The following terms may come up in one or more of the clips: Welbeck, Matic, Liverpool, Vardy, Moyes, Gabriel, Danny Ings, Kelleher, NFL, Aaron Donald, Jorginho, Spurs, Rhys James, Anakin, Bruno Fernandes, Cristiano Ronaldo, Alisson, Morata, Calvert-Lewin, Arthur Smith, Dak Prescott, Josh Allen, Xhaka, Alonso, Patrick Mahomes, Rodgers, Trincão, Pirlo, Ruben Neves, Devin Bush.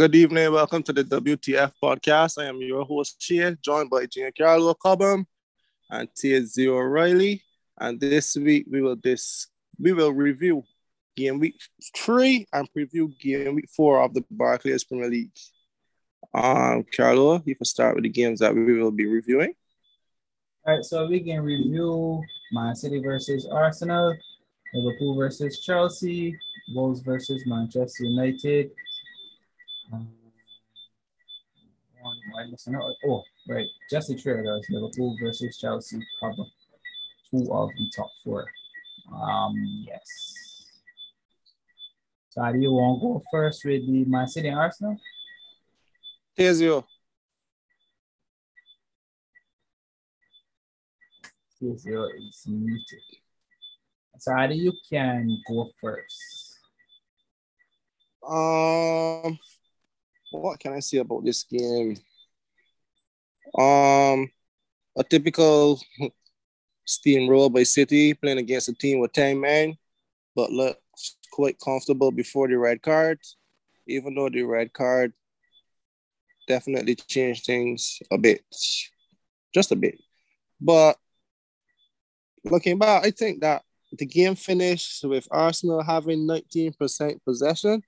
Good evening. Welcome to the WTF podcast. I am your host here, joined by Giancarlo Cobham and T.Z. O'Reilly. And this week we will review game week 3 and preview game week 4 of the Barclays Premier League. Carlo, you can start with the games that we will be reviewing. All right, so we can review Man City versus Arsenal, Liverpool versus Chelsea, Wolves versus Manchester United. Jesse Traoré, Liverpool versus Chelsea cover 2 of the top 4. Yes. So do you want to go first with the Man City and Arsenal? Here's you. T.Z. is muted. So how do you can go first? What can I say about this game? A typical steamroll by City, playing against a team with 10 men, but looked quite comfortable before the red card, even though the red card definitely changed things a bit, just a bit. But looking back, I think that the game finished with Arsenal having 19% possession.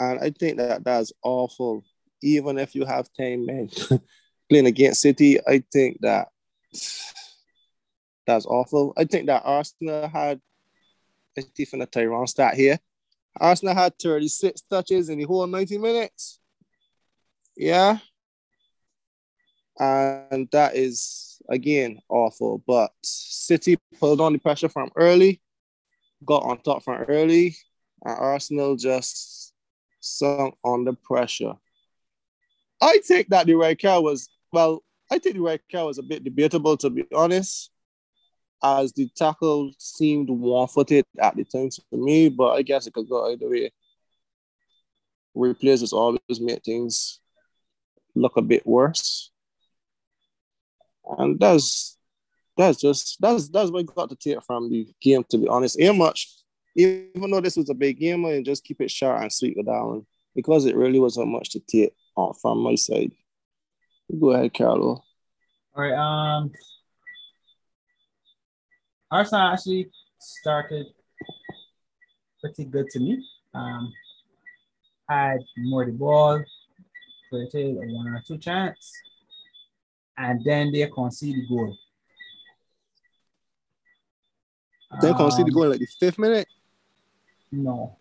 And I think that that's awful. Even if you have 10 men playing against City, I think that that's awful. I think that Arsenal had, let's see from the Tyrone start here. Arsenal had 36 touches in the whole 90 minutes. Yeah. And that is, again, awful. But City pulled on the pressure from early, got on top from early, and Arsenal just sunk under pressure. I think that the red card was, a bit debatable, to be honest, as the tackle seemed one-footed at the time to me, but I guess it could go either way. Replays always made things look a bit worse. And that's what I got to take from the game, to be honest. Even though this was a big game, I just keep it short and sweet with that one, because it really wasn't much to take from my side. Go ahead, Carlo. All right. Arsenal actually started pretty good to me. Had more the ball, created a 1 or 2 chance. And then they concede the goal. They concede the goal like the 5th minute? No.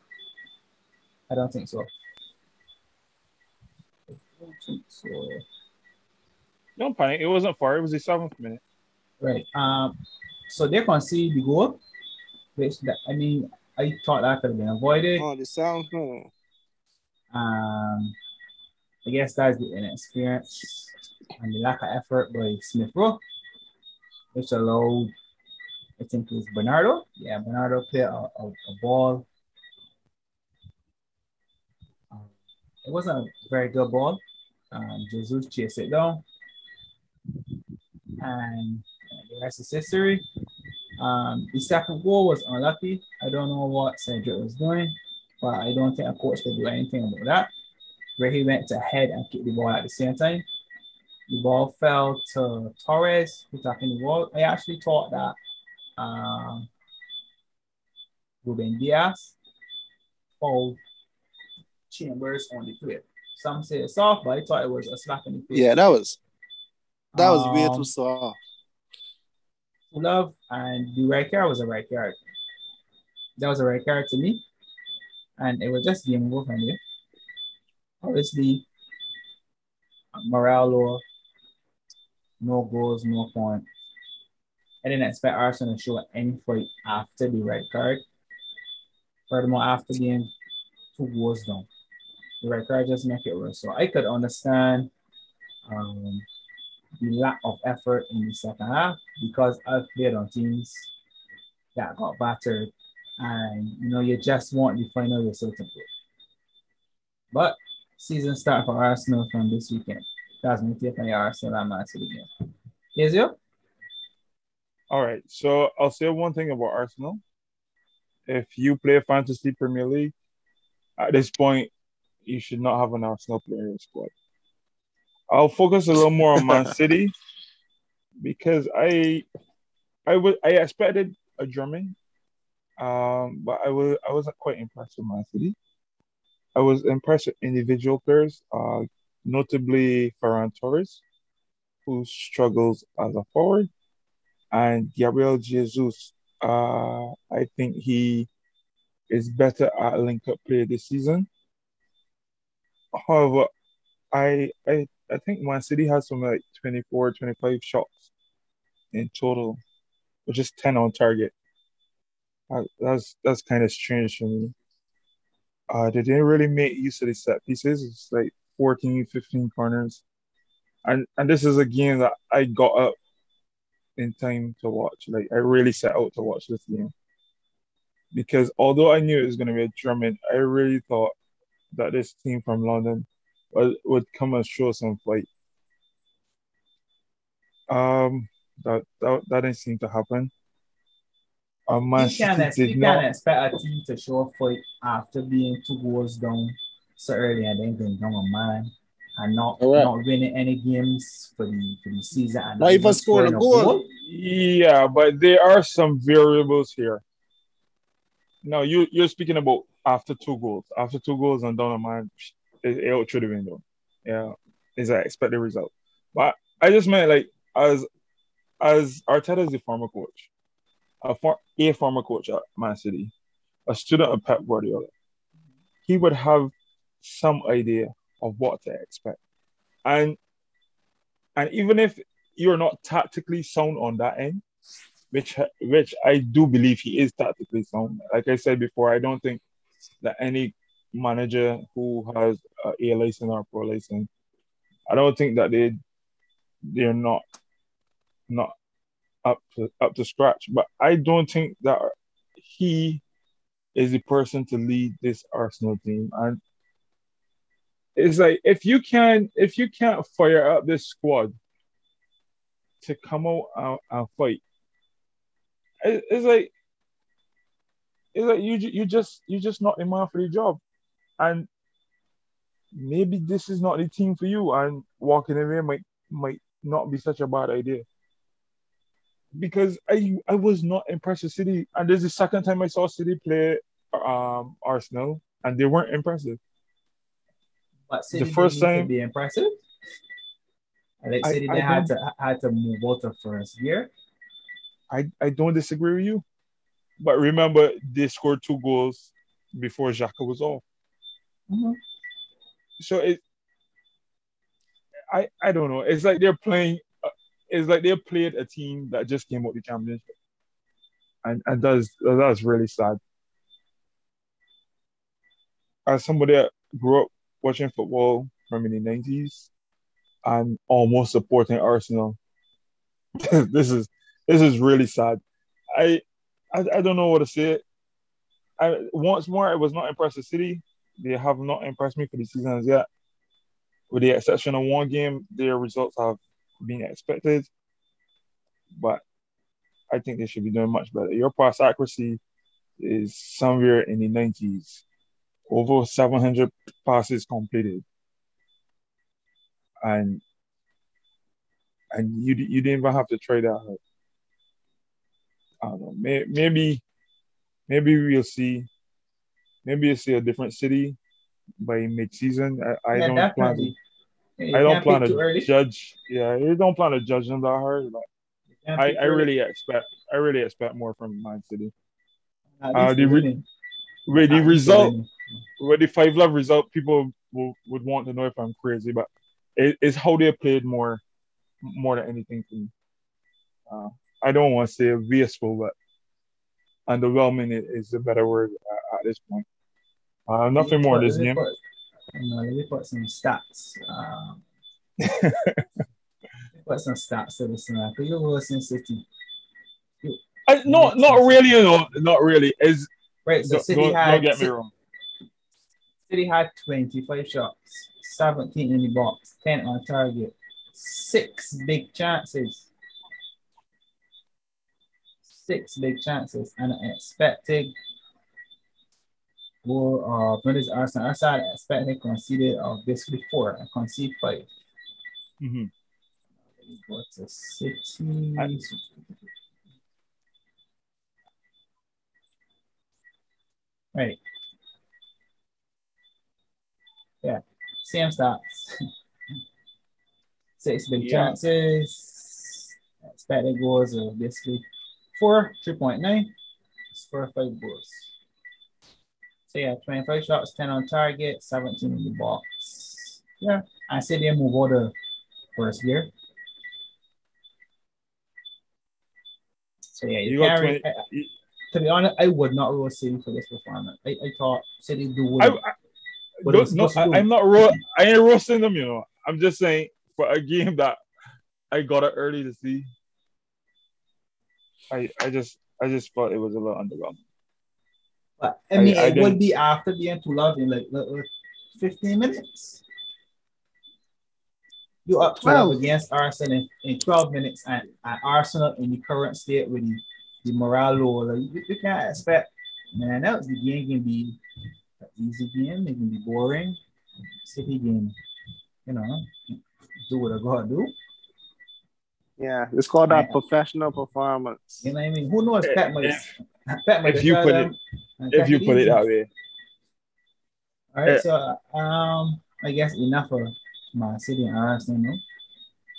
I don't think so. Don't panic. It wasn't far. It was the 7th minute. Right. So they concede the goal. I thought that could have been avoided. Oh, the 7th minute. I guess that's the inexperience and the lack of effort by Smith Rowe, which allowed, I think it was Bernardo. Yeah, Bernardo played a ball. It wasn't a very good ball. Jesus chased it down. And the rest is history. The second goal was unlucky. I don't know what Cedric was doing, but I don't think a coach could do anything about that, where he went to head and kicked the ball at the same time. The ball fell to Torres, who's attacking the wall. I actually thought that Ruben Neves fouled Chambers on the play. Some say it's soft, but I thought it was a slap in the face. Yeah, that was way too soft. Love, and the right card was a right card. That was a right card to me. And it was just game over from there. Obviously, morale low, no goals, no point. I didn't expect Arsenal to show any fight after the red card. Furthermore, after the game, 2 goals down. The red card just make it worse. So I could understand the lack of effort in the second half, because I've played on teams that got battered, and you just want the final result to play. But season start for Arsenal from this weekend. That's my take on the Arsenal and Man City game. Here's you. All right. So I'll say one thing about Arsenal. If you play Fantasy Premier League, at this point, you should not have an Arsenal player in your squad. I'll focus a little more on Man City because I expected a drumming, but I wasn't quite impressed with Man City. I was impressed with individual players, notably Ferran Torres, who struggles as a forward, and Gabriel Jesus. I think he is better at link-up play this season. However, I think Man City has some like 24, 25 shots in total, which is 10 on target. That's kind of strange for me. They didn't really make use of the set pieces. It's like 14, 15 corners. And this is a game that I got up in time to watch. Like, I really set out to watch this game. Because although I knew it was going to be a drumming, I really thought that this team from London would come and show some fight. That didn't seem to happen. You can't expect a team to show a fight after being 2 goals down so early and then going down a man and not winning any games for the season. And not even scoring a goal. Yeah, but there are some variables here. No, you're speaking about after 2 goals. After 2 goals and down a man, it out through the window. Yeah, is I expect the result. But I just meant like as Arteta is the former coach, a former coach at Man City, a student of Pep Guardiola, he would have some idea of what to expect. And even if you're not tactically sound on that end, which I do believe he is tactically sound. Like I said before, I don't think that any manager who has an A license or a pro license, I don't think that they're not up to scratch. But I don't think that he is the person to lead this Arsenal team. And it's like if you can't fire up this squad to come out and fight, it's like you're just not the man for the job, and maybe this is not the team for you. And walking away might not be such a bad idea. Because I was not impressed with City, and this is the second time I saw City play Arsenal, and they weren't impressive. But City the first time to be impressive. Like City, they had to move out of first gear. I don't disagree with you, but remember they scored 2 goals before Xhaka was off. Mm-hmm. So I don't know. It's like they're playing. It's like they played a team that just came out the championship, and that's really sad. As somebody that grew up watching football from in the 90s, I'm almost supporting Arsenal. This is really sad. I don't know what to say. Once more, I was not impressed with City. They have not impressed me for the season as yet. With the exception of one game, their results have being expected, but I think they should be doing much better. Your pass accuracy is somewhere in the 90s, over 700 passes completed, and you didn't even have to try that hard. I don't know. Maybe we'll see. Maybe you'll see a different City by mid-season. I don't plan to. I don't plan to judge. Yeah, I don't plan to judge them that hard. But I really expect more from Man City. The result, with the 5-0 result, people would want to know if I'm crazy, but it's how they played more than anything for me. I don't want to say wasteful, but underwhelming is a better word at this point. Nothing more in this game. Let me put some stats. Put some stats to this now. You were listening to City. Not really. Is right. So City had. Don't get me wrong. City had 25 shots, 17 in the box, 10 on target, 6 big chances, and an expected Liverpool versus Arsenal. Arsenal expect they conceded basically four and concede five. Mm-hmm. What's a City? Right. Yeah, same stats. 6 big chances. Expected goals are basically 4, 3.9. Score 5 goals. So yeah, 25 shots, 10 on target, 17 in the box. Yeah, I say they move all the first gear. So yeah, you got to be honest, I would not roll City for this performance. I thought City do it. I ain't roasting them, you know. I'm just saying for a game that I got it early to see, I just thought it was a little underwhelming. But I mean, it would be after being too loud in like 15 minutes. You up 12 against Arsenal in 12 minutes, and Arsenal in the current state with the morale low. Like, you can't expect, man. That was the game can be an easy game. It can be boring. City game, you know, do what I gotta do. Yeah, it's called a professional performance. You know what I mean? Who knows? If you put it that way. All right, so I guess enough of Man City and Arsenal, no?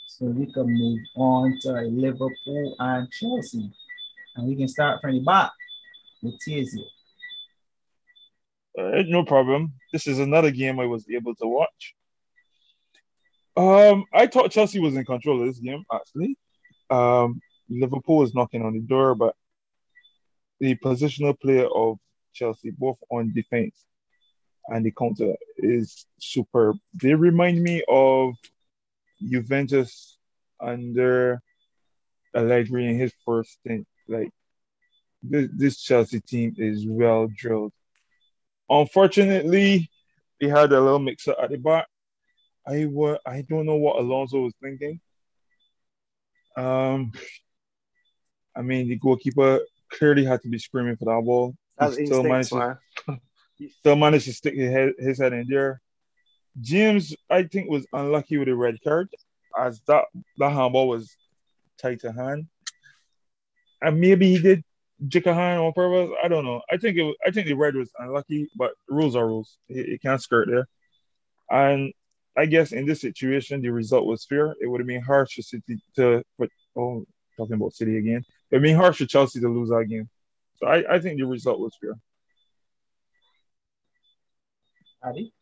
So we can move on to Liverpool and Chelsea, and we can start from the back with T.Z. No problem. This is another game I was able to watch. I thought Chelsea was in control of this game, actually. Liverpool was knocking on the door, but the positional player of Chelsea, both on defense and the counter, is superb. They remind me of Juventus under Allegri in his first stint. Like, this Chelsea team is well drilled. Unfortunately, they had a little mix-up at the back. I don't know what Alonso was thinking. I mean, the goalkeeper clearly had to be screaming for that ball. He still managed to stick his head in there. James, I think, was unlucky with a red card, as that handball was tight to hand. And maybe he did jick a hand on purpose. I don't know. I think the red was unlucky, but rules are rules. It can't skirt there. And I guess in this situation, the result was fair. It would have been harsh for City It would have been harsh for Chelsea to lose that game. So I think the result was fair. Adi?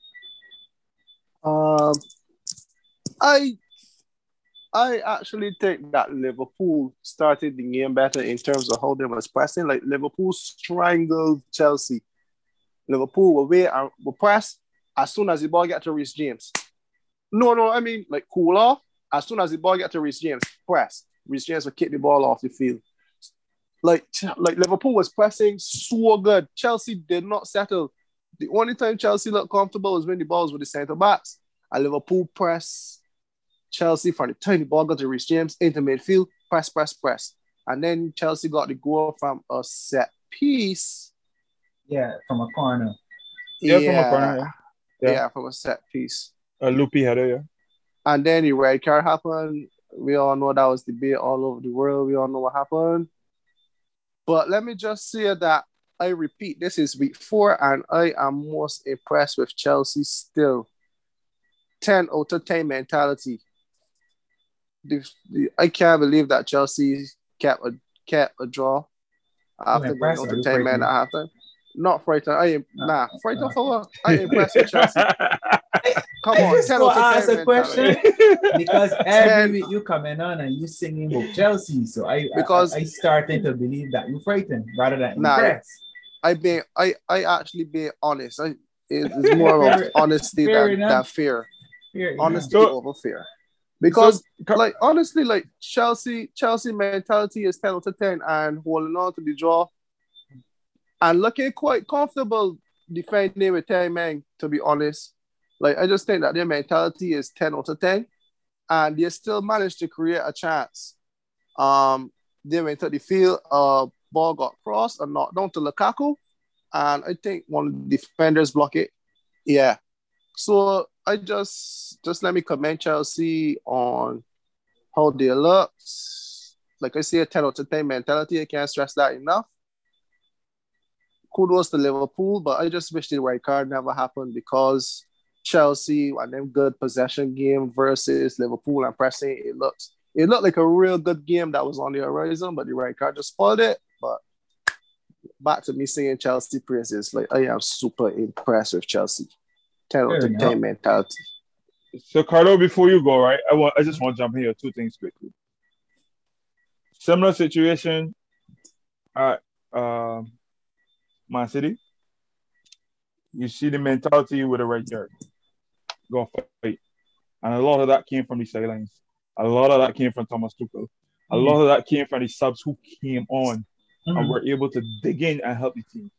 I actually think that Liverpool started the game better in terms of how they was pressing. Like, Liverpool strangled Chelsea. Liverpool were away and were pressed as soon as the ball got to Rhys James. Cool off. As soon as the ball got to Rhys James, press. Rhys James would kick the ball off the field. Like Liverpool was pressing so good. Chelsea did not settle. The only time Chelsea looked comfortable was when the balls were the center backs. And Liverpool press Chelsea from the time the ball got to Rhys James into midfield, press. And then Chelsea got the goal from a set piece. From a set piece. A loopy header, yeah. And then the red card happened. We all know that was debate all over the world. We all know what happened. But let me just say that I repeat, this is week 4, and I am most impressed with Chelsea still. 10 out of 10 mentality. I can't believe that Chelsea kept a draw after going out of 10 men at half time. Not frightened. Frightened for what? I'm impressed with Chelsea. Come on, just go ask a question because every week you coming on and you singing about Chelsea, so I started to believe that you're frightened rather than impressed. I actually be honest. It's more of honesty than fear. Honesty over fear, because Chelsea mentality is 10 out of 10 and holding on to the draw and looking quite comfortable defending with 10 men. To be honest. Like, I just think that their mentality is 10 out of 10, and they still managed to create a chance. They went to the field, ball got crossed and knocked down to Lukaku, and I think one of the defenders blocked it. Yeah. So I just let me commend Chelsea on how they look. Like I say, a 10 out of 10 mentality. I can't stress that enough. Kudos to Liverpool, but I just wish the white card never happened because Chelsea and them good possession game versus Liverpool and pressing, it looked like a real good game that was on the horizon, but the white card just spoiled it. But back to me saying Chelsea praises, like I am super impressed with Chelsea. 10 out of 10 mentality. So Carlo, before you go, right, I just want to jump in here two things quickly. Similar situation at Man City. You see the mentality with a red card. Go fight. And a lot of that came from the sidelines. A lot of that came from Thomas Tuchel. A lot of that came from the subs who came on and were able to dig in and help the team.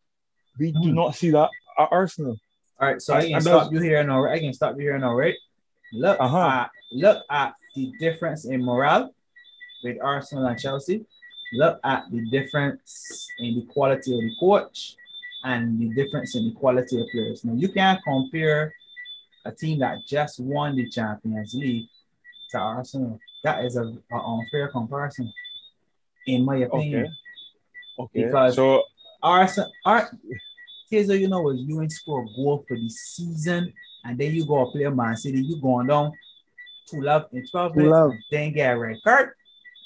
We do not see that at Arsenal. All right, so I can stop you here now, right? Look, look at the difference in morale with Arsenal and Chelsea. Look at the difference in the quality of the coach and the difference in the quality of players. Now, you can't compare a team that just won the Champions League to Arsenal. That is an unfair comparison, in my opinion. Okay. Because so Arsenal... T.Z. you know was you ain't score a goal for the season, and then you go play Man City. You going down 2-0 in 12 minutes, then get a red card.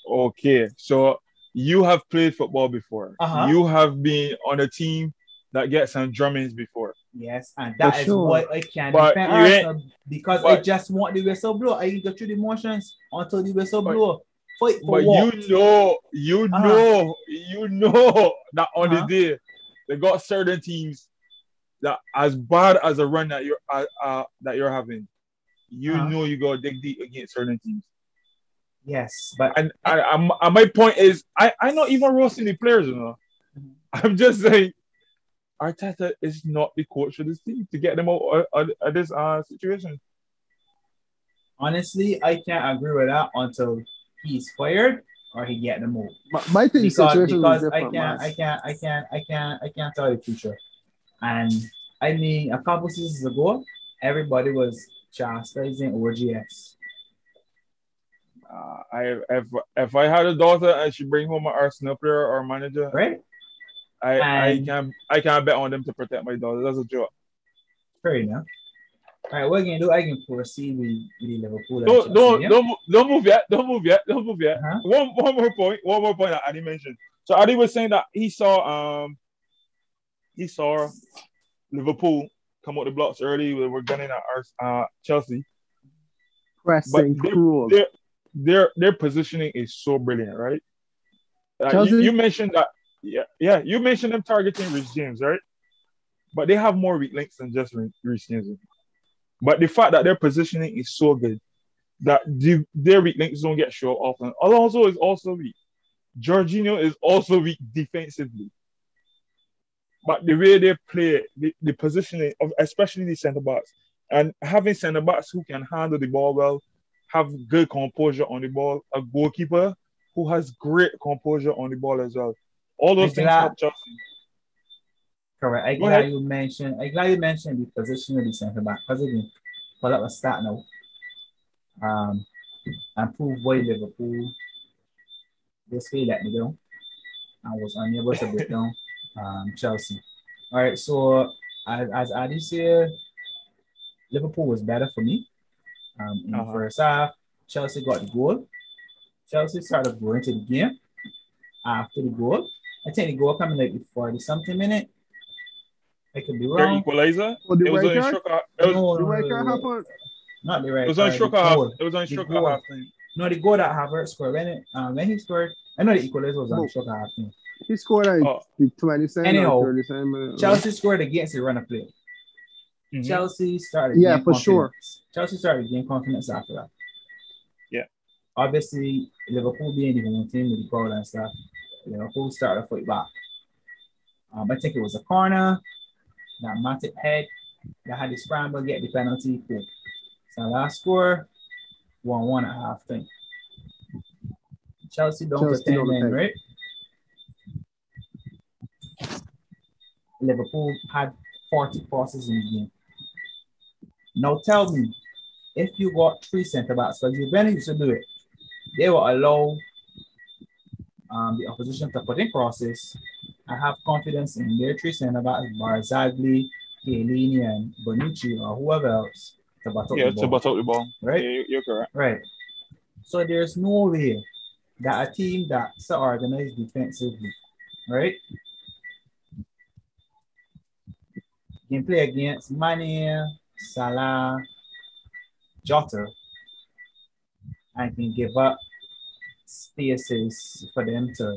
Okay, so you have played football before. You have been on a team that gets some drummings before. Yes, and that for is sure. What I can defend Arsenal because I just want the whistle blow. I go through the motions until the whistle blow. Fight for what? You know that on the day. They got certain teams that as bad as a run that you're having, you know you gotta dig deep against certain teams. Yes, but and my point is I'm not even roasting the players, you know. Mm-hmm. I'm just saying Arteta is not the coach for this team to get them out of this situation. Honestly, I can't agree with that until he's fired. Or he get them out. My thing because I can't tell the future. And I mean, a couple seasons ago, everybody was chastising OGS. If I had a daughter and she bring home an Arsenal player or manager, right? I can't bet on them to protect my daughter. That's a joke. Fair enough. All right, what can I do? I can proceed with Liverpool. Don't move yet. One more point that Adi mentioned. So Adi was saying that he saw Liverpool come out the blocks early. They were gunning at Chelsea. Pressing, cruel. Their positioning is so brilliant, right? You mentioned that. Yeah. You mentioned them targeting Rhys James, right? But they have more weak links than just Rhys James. But the fact that their positioning is so good that their weak links don't get shown often. Alonso is also weak. Jorginho is also weak defensively. But the way they play, the positioning, of especially the centre-backs, and having centre-backs who can handle the ball well, have good composure on the ball, a goalkeeper who has great composure on the ball as well. All those things help Chelsea. Correct. I'm glad you mentioned the position of the centre back because I can pull up a stat now. And prove why Liverpool this way let me down. I was unable to break down Chelsea. All right, so as Adi said, Liverpool was better for me. In the first half, Chelsea got the goal. Chelsea started going to the game after the goal. I think the goal coming like 40-something minute. I could be wrong. Equalizer? It was on Stroker. Not the right. It was on Stroker. No, the goal that Havertz scored when he scored. I know the equalizer was on Stroker half thing. He scored like 27. Anyhow, Chelsea scored against the run of play. Mm-hmm. Chelsea started. Yeah, for confidence. Sure. Chelsea started gaining confidence after that. Yeah. Obviously, Liverpool being the home team with the crowd and stuff. Liverpool started a foot back. I think it was a corner. That Matic head that had the scramble, get the penalty. So last score, 1-1 at half time. Chelsea don't pretend, right? Liverpool had 40 crosses in the game. Now tell me, if you got three centre-backs, because Juventus used to do it, they will allow the opposition to put in crosses. I have confidence in their three centre-backs, Barzagli, Chiellini, and Bonucci, or whoever else, to bat up the ball. Yeah, to bat up the ball. Right? Yeah, you're correct. Right. So there's no way that a team that's organized defensively, right? Can play against Mane, Salah, Jota, and can give up spaces for them to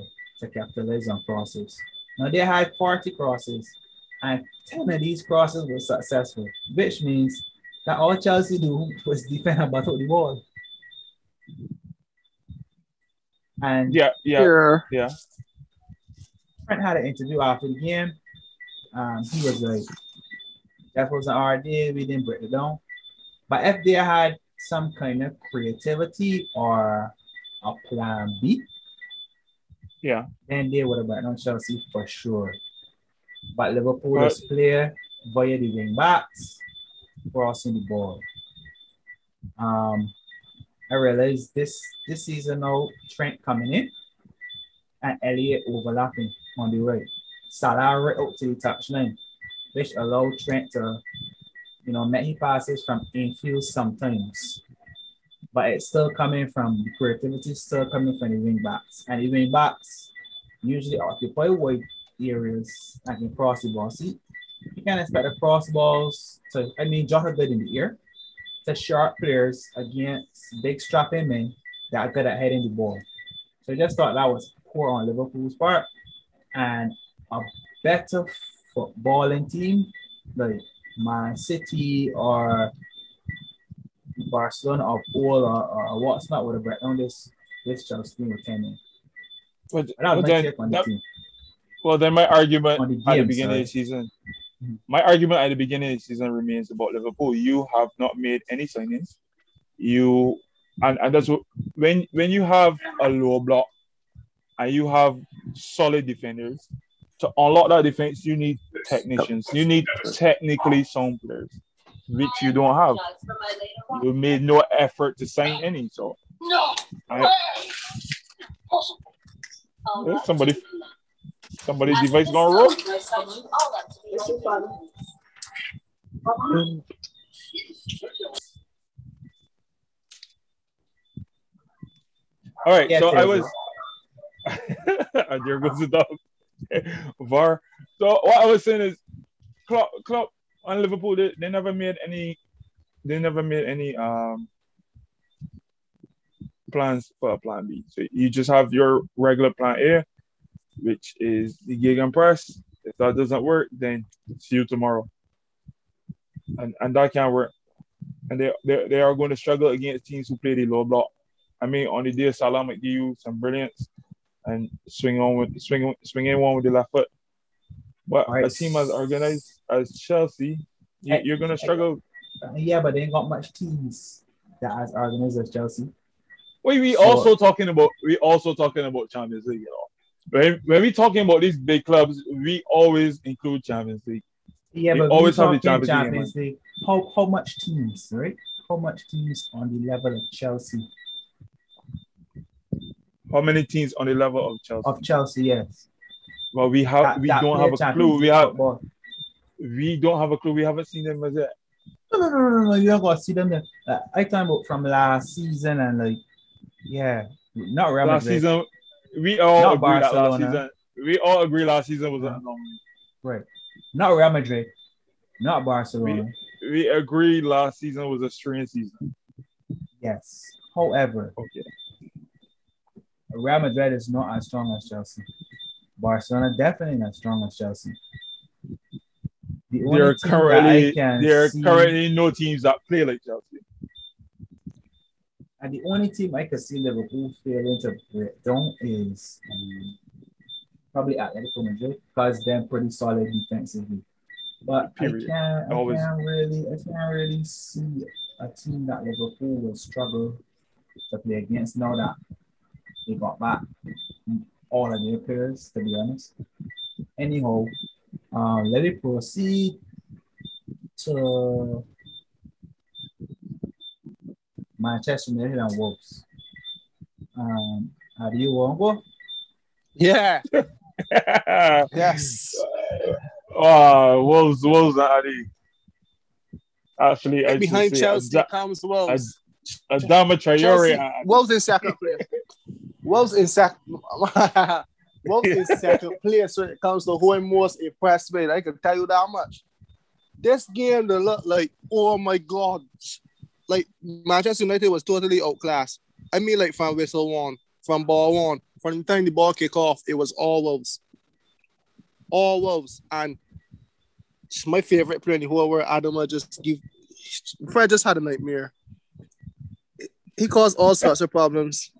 capitalize on crosses. Now they had 40 crosses, and 10 of these crosses were successful, which means that all Chelsea do was defend and battle the ball. And yeah. Trent had an interview after the game. He was like, that wasn't our day, we didn't break it down. But if they had some kind of creativity or a plan B, then they would have been on Chelsea for sure. But Liverpool is player via the wing backs, crossing the ball. I realized this season now, Trent coming in and Elliot overlapping on the right. Salah right out to the touchline, which allowed Trent to, you know, make his passes from infield sometimes. But it's still coming from creativity, still coming from the wing backs. And the wing backs usually occupy wide areas and can cross the ball. See, you can't expect the cross balls to, Jota good in the air, to sharp players against big strapping men that are good at heading the ball. So I just thought that was poor on Liverpool's part. And a better footballing team like Man City or Barcelona or Paul or what's not would have brought down this Chelsea team with 10 men. Well, then my argument at the beginning of the season. My argument at the beginning of the season remains about Liverpool. You have not made any signings. You and that's what, when you have a low block and you have solid defenders, to unlock that defense, you need technicians. You need technically sound players, which you don't have. You made no effort to sign any. So somebody's device gonna roll. All right, so I was. There goes the dog. VAR. So what I was saying is, Klopp and Liverpool, they never made any. They never made any plans for a plan B. So you just have your regular plan A, which is the gegenpress. If that doesn't work, then see you tomorrow. And that can't work. And they are going to struggle against teams who play the low block. On the day Salah might give you some brilliance and swing in one with the left foot. But a team as organized as Chelsea, you're going to struggle. Yeah, but they ain't got much teams that are as organized as Chelsea. We also talking about Champions League, you know. When we're talking about these big clubs, we always include Champions League. Yeah, but we always have the Champions League. How much teams, right? How much teams on the level of Chelsea? How many teams on the level of Chelsea? Yes. Well, we don't have a clue. We haven't seen them as yet. No. You don't got to see them. I talking about from last season and not Real Madrid. Last season. We all agree that last season. Was an anomaly. Right. Not Real Madrid. Not Barcelona. We agreed last season was a strange season. Yes. However, Real Madrid is not as strong as Chelsea. Barcelona definitely not as strong as Chelsea. There are currently no teams that play like Chelsea. And the only team I could see Liverpool failing to break down is probably Atletico Madrid, because they're pretty solid defensively. But I can't really see a team that Liverpool will struggle to play against now that they got back all of their players, to be honest. Anyhow, Let me proceed to Manchester United and Wolves. How do you want to go? Yeah. Yes. Wolves are actually behind Chelsea comes Wolves. Adama Traoré. Wolves in second place. Wolves in second place when it comes to who I'm most impressed with. I can tell you that much. This game they looked like, oh my god. Like Manchester United was totally outclassed. I mean, like from whistle one, from ball one, from the time the ball kick off, it was all Wolves. All Wolves. And my favorite player in the whole world, Adama, Fred just had a nightmare. He caused all sorts of problems.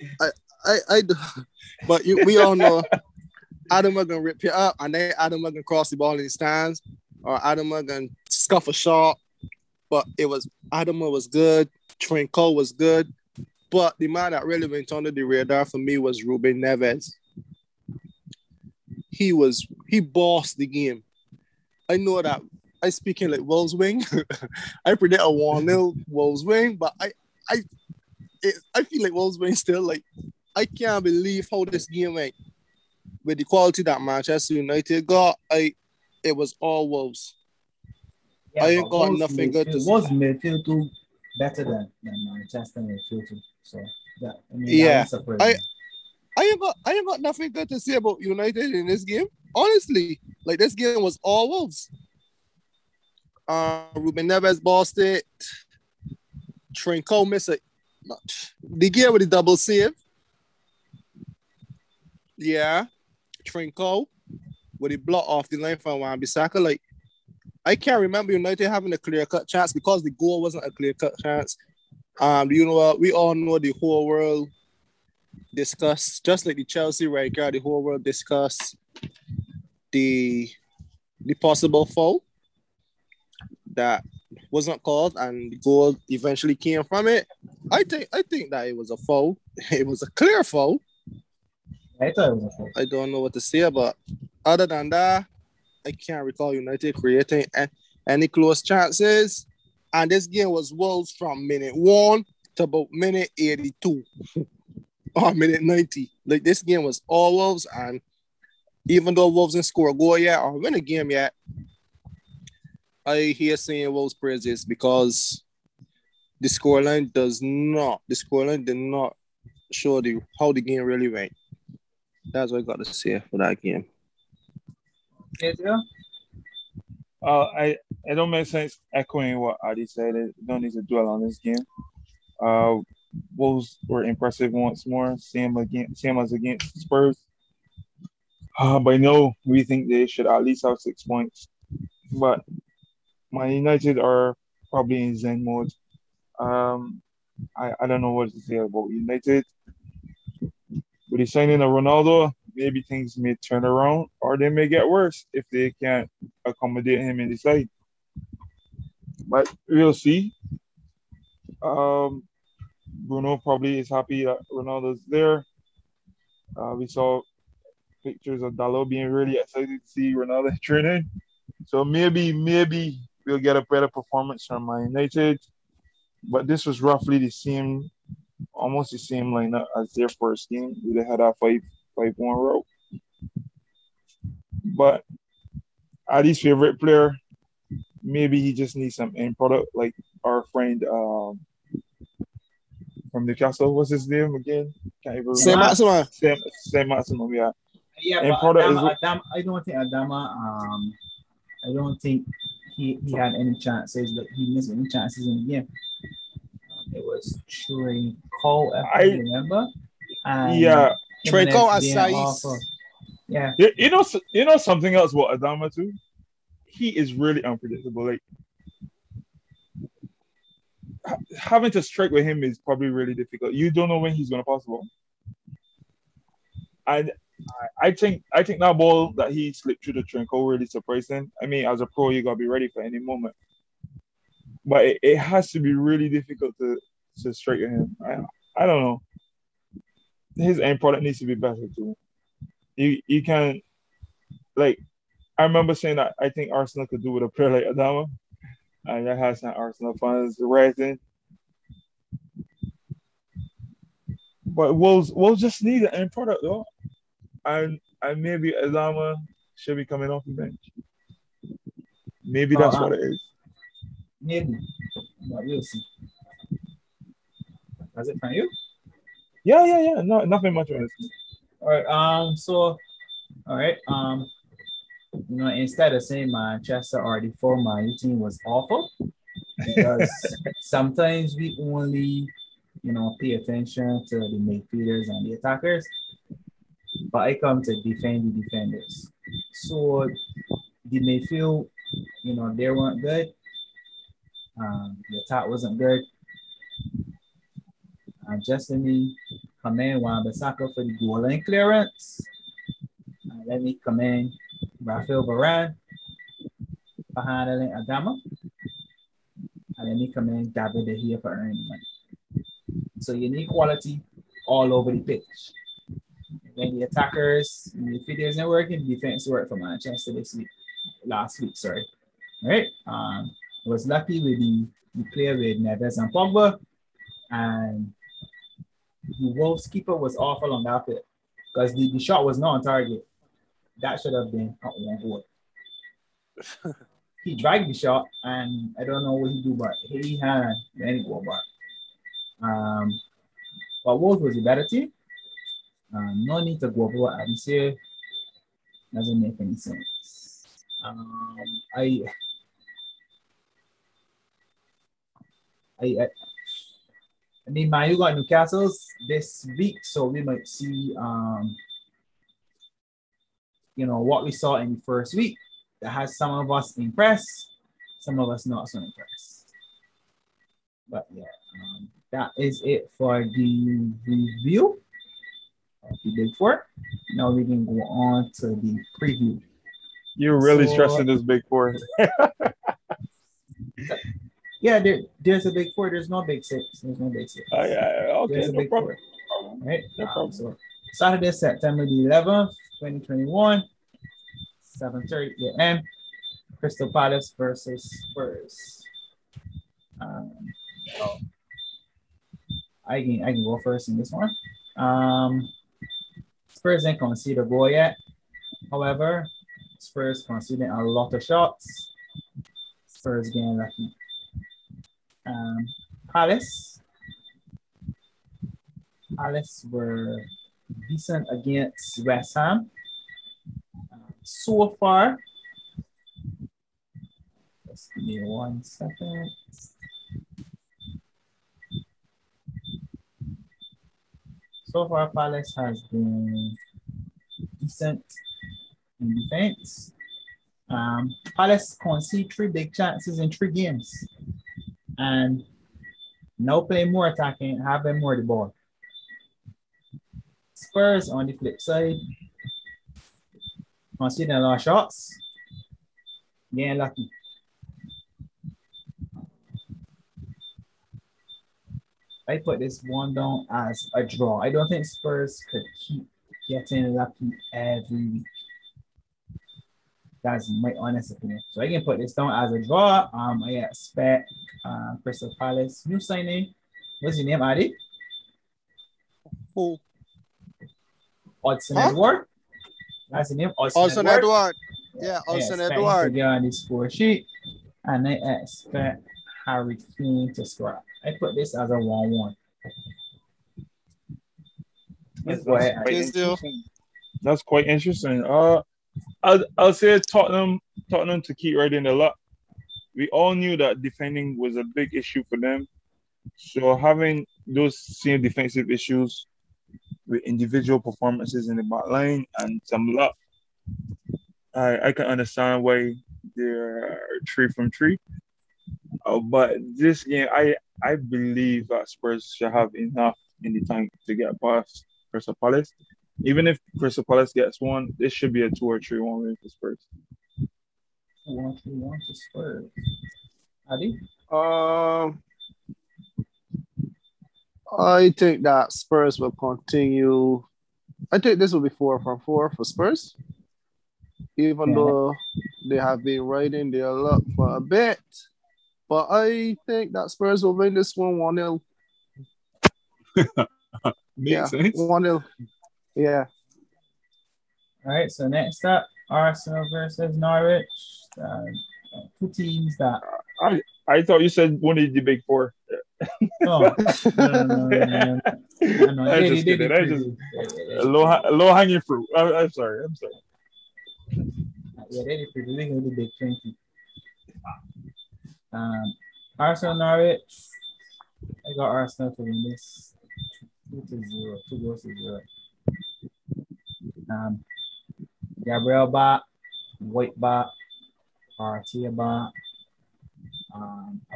We all know Adama gonna rip you up, and then Adama gonna cross the ball in the stands, or Adama gonna scuff a shot. But Adama was good, Trincão was good, but the man that really went under the radar for me was Ruben Neves. He bossed the game. I know that I speaking like Wolves wing. I predict a 1-0 Wolves wing, but I feel like Wolves wing still like I can't believe how this game went. With the quality that Manchester United got, it was all Wolves. Yeah, I ain't got nothing good to say. Wolves midfield too better than Manchester midfield too. So that, I mean, yeah, I ain't got nothing good to say about United in this game. Honestly, like this game was all Wolves. Ruben Neves bossed it. Trincão missed it. The game with the double save. Yeah. Trincão with the block off the line from Wan-Bissaka. Like, I can't remember United having a clear-cut chance because the goal wasn't a clear-cut chance. You know what? We all know the whole world discussed, just like the Chelsea right here, the whole world discussed the possible foul that wasn't called, and the goal eventually came from it. I think that it was a foul. It was a clear foul. I thought it was a foul. I don't know what to say, but other than that, I can't recall United creating any close chances. And this game was Wolves from minute 1 to about minute 82 or minute 90. Like, this game was all Wolves, and even though Wolves didn't score a goal yet or win a game yet, I hear saying Wolves praises because the scoreline did not show how the game really went. That's what I got to say for that game. It don't make sense echoing what Adi said. I don't need to dwell on this game. Wolves were impressive once more, same as against Spurs. By now, we think they should at least have 6 points. But Man United are probably in Zen mode. I don't know what to say about United. With the signing of Ronaldo, maybe things may turn around, or they may get worse if they can't accommodate him in the side. But we'll see. Bruno probably is happy that Ronaldo's there. We saw pictures of Dalot being really excited to see Ronaldo training. So maybe we'll get a better performance from Man United. But this was roughly the same, almost the same lineup as their first game. They had a 5-1 row. But Adi's favorite player, maybe he just needs some end product, like our friend from Newcastle. What's his name again? Can't even remember. Saint Maximin, yeah. Yeah, end but Adama, I don't think he had any chances. Like, he missed any chances in the game. It was Trincão, if I remember. And yeah, Trincão Asais. Yeah. You know something else about Adama too? He is really unpredictable. Like, having to strike with him is probably really difficult. You don't know when he's going to pass the ball. And I think that ball that he slipped through the Trincão really surprised him. I mean, as a pro, you got to be ready for any moment. But it has to be really difficult to strike at him. I don't know. His end product needs to be better too. You can't, like, I remember saying that I think Arsenal could do with a player like Adama. And that has not Arsenal fans rising. But Wolves just need an end product, though. And maybe Adama should be coming off the bench. Maybe that's what it is. Maybe. But we'll see. That's it from you? Yeah. No, nothing much on this. All right. You know, instead of saying Manchester or the former team was awful, because sometimes we only, pay attention to the midfielders and the attackers, but I come to defend the defenders. So the midfield, they weren't good. The attack wasn't good. And just let me commend Wan-Bissaka for the goal line clearance. And let me commend Raphael Varane for handling Adama. And let me commend David De Gea for earning money. So you need quality all over the pitch. When the attackers, the defenders are working, defense worked for Manchester last week. All right. I was lucky with the player with Neves and Pogba. And the Wolves keeper was awful on that bit because the shot was not on target. That should have been out one goal. He dragged the shot, and I don't know what he do, but he had any goal back. But Wolves was a better team. No need to go over what I say. Doesn't make any sense. I mean, you got Newcastle this week, so we might see, what we saw in the first week that has some of us impressed, some of us not so impressed. But yeah, that is it for the review of the Big Four. Now we can go on to the preview. You're really stressing this Big Four. Yeah, there's a Big Four. There's no Big Six. Okay, there's no problem. Four, right? No problem. So Saturday, September the 11th, 2021, 7:30 a.m., Crystal Palace versus Spurs. I can go first in this one. Spurs ain't conceded a goal yet. However, Spurs conceding a lot of shots. Spurs getting lucky. Palace were decent against West Ham. So far, just give me 1 second. So far, Palace has been decent in defense. Palace conceded 3 big chances in 3 games. And now playing more attacking, having more the ball. Spurs on the flip side, conceding a lot of shots, getting lucky. I put this one down as a draw. I don't think Spurs could keep getting lucky every week. That's my honest opinion. So I can put this down as a draw. I expect Crystal Palace new signing. What's your name, Adi? Who? Hudson Edward. That's the name. Hudson Edward. Yeah, Hudson Edward. Yeah, on the score sheet, and I expect Harry Kane to score. I put this as a 1-1. That's quite interesting. I'll say Tottenham to keep riding the luck. We all knew that defending was a big issue for them. So having those same defensive issues with individual performances in the back line and some luck, I can understand why they're 3 from 3. But this game, I believe that Spurs should have enough in the tank to get past Crystal Palace. Even if Crystal Palace gets one, this should be a 2 or 3-1 win for Spurs. 2-1 for Spurs. Adi? I think that Spurs will continue. I think this will be 4 from 4 for Spurs. even though they have been riding their luck for a bit. But I think that Spurs will win this one 1-0. Makes sense. 1-0. Yeah. All right, so next up, Arsenal versus Norwich. Two teams that... I thought you said one of the big four. Oh, no. I just low-hanging fruit. I'm sorry. Yeah, they're pretty. They're going to be big 20. Arsenal, Norwich. I got Arsenal to win this 2-0. 2-0. Gabriel back, White back, Artia back,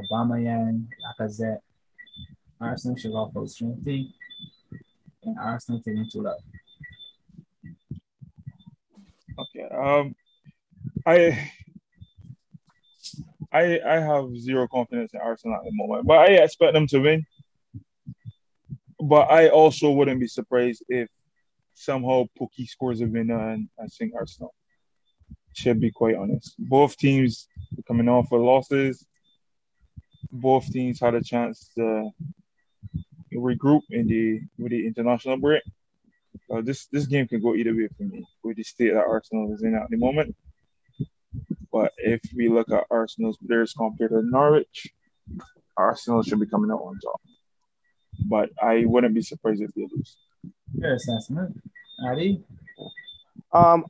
Aubameyang, Lacazette. Arsenal should go for the strength team, and Arsenal taking 2-0. Okay. I have zero confidence in Arsenal at the moment, but I expect them to win. But I also wouldn't be surprised if somehow Pukki scores a winner and sink Arsenal. Should be quite honest. Both teams are coming off for losses. Both teams had a chance to regroup with the international break. This game can go either way for me with the state that Arsenal is in at the moment. But if we look at Arsenal's players compared to Norwich, Arsenal should be coming out on top. But I wouldn't be surprised if they lose. Your assessment, Adi? I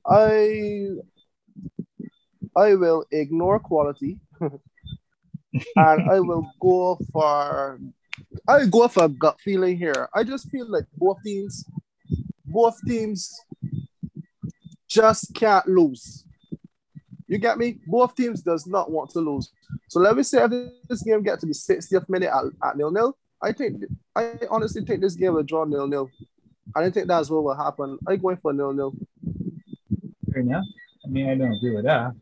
will ignore quality, and I go for gut feeling here. I just feel like both teams just can't lose. You get me? Both teams does not want to lose. So let me say if this game gets to the 60th minute at 0-0, I honestly think this game will draw 0-0. I don't think that's what will happen. I'm going for 0-0. Fair enough. I mean, I don't agree with that.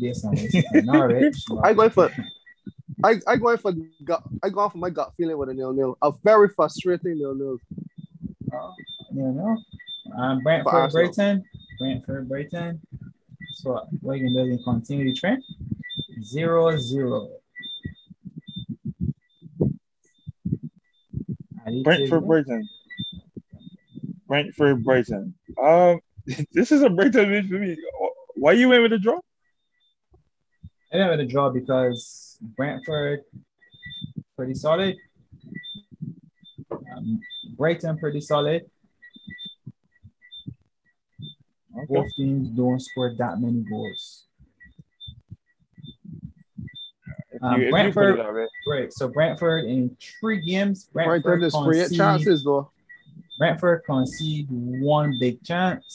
Based on this, Norwich. I go for my gut feeling with a 0-0. A very frustrating 0-0. 0-0. Brentford, Brighton. So we can build and continue the trend. 0-0. Brentford, Brighton. This is a Brighton win for me. Why you went with a draw? I went with a draw because Brentford pretty solid. Brighton pretty solid. Okay. Both teams don't score that many goals. Brentford, right? So Brentford in three games, Brentford has created chances though. Brentford concede one big chance.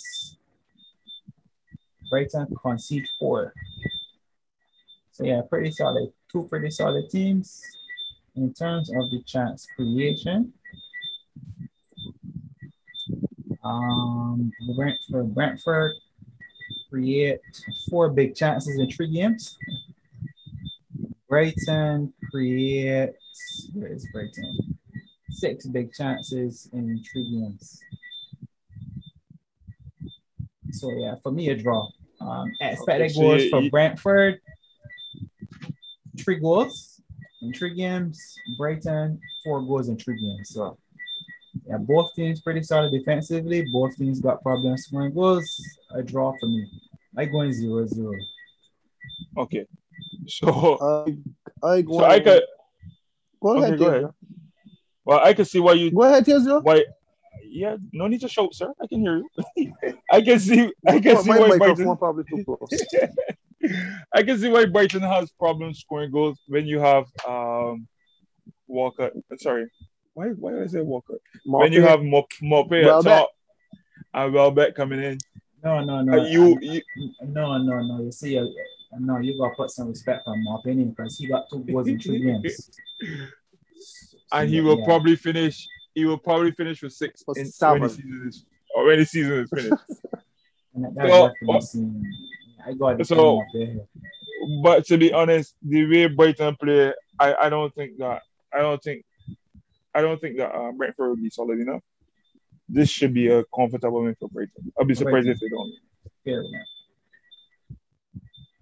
Brighton concede four. So yeah, pretty solid. Two pretty solid teams in terms of the chance creation. Brentford create four big chances in three games. Brighton creates. Where is Brighton? Six big chances in three games. So yeah, for me a draw. Expected goals for Brentford. 3 goals in 3 games. Brighton 4 goals in 3 games. So yeah, both teams pretty solid defensively. Both teams got problems scoring goals. A draw for me. I going 0-0. Okay. So I could go ahead. Well, I can see why you... Go ahead, T.Z. Yeah, no need to shout, sir. I can hear you. I can see why Brighton has problems scoring goals when you have Walker. Sorry. Why did I say Walker? When you have Mopé at top and Welbeck coming in. No. You see, you got to put some respect on Mopé in because he got 2 goals in 3 games. And he will probably finish with 6 in when the season is finished. But to be honest, the way Brighton play, I don't think that Brentford will be solid enough. This should be a comfortable win for Brighton. I'll be surprised if they don't. Fair enough.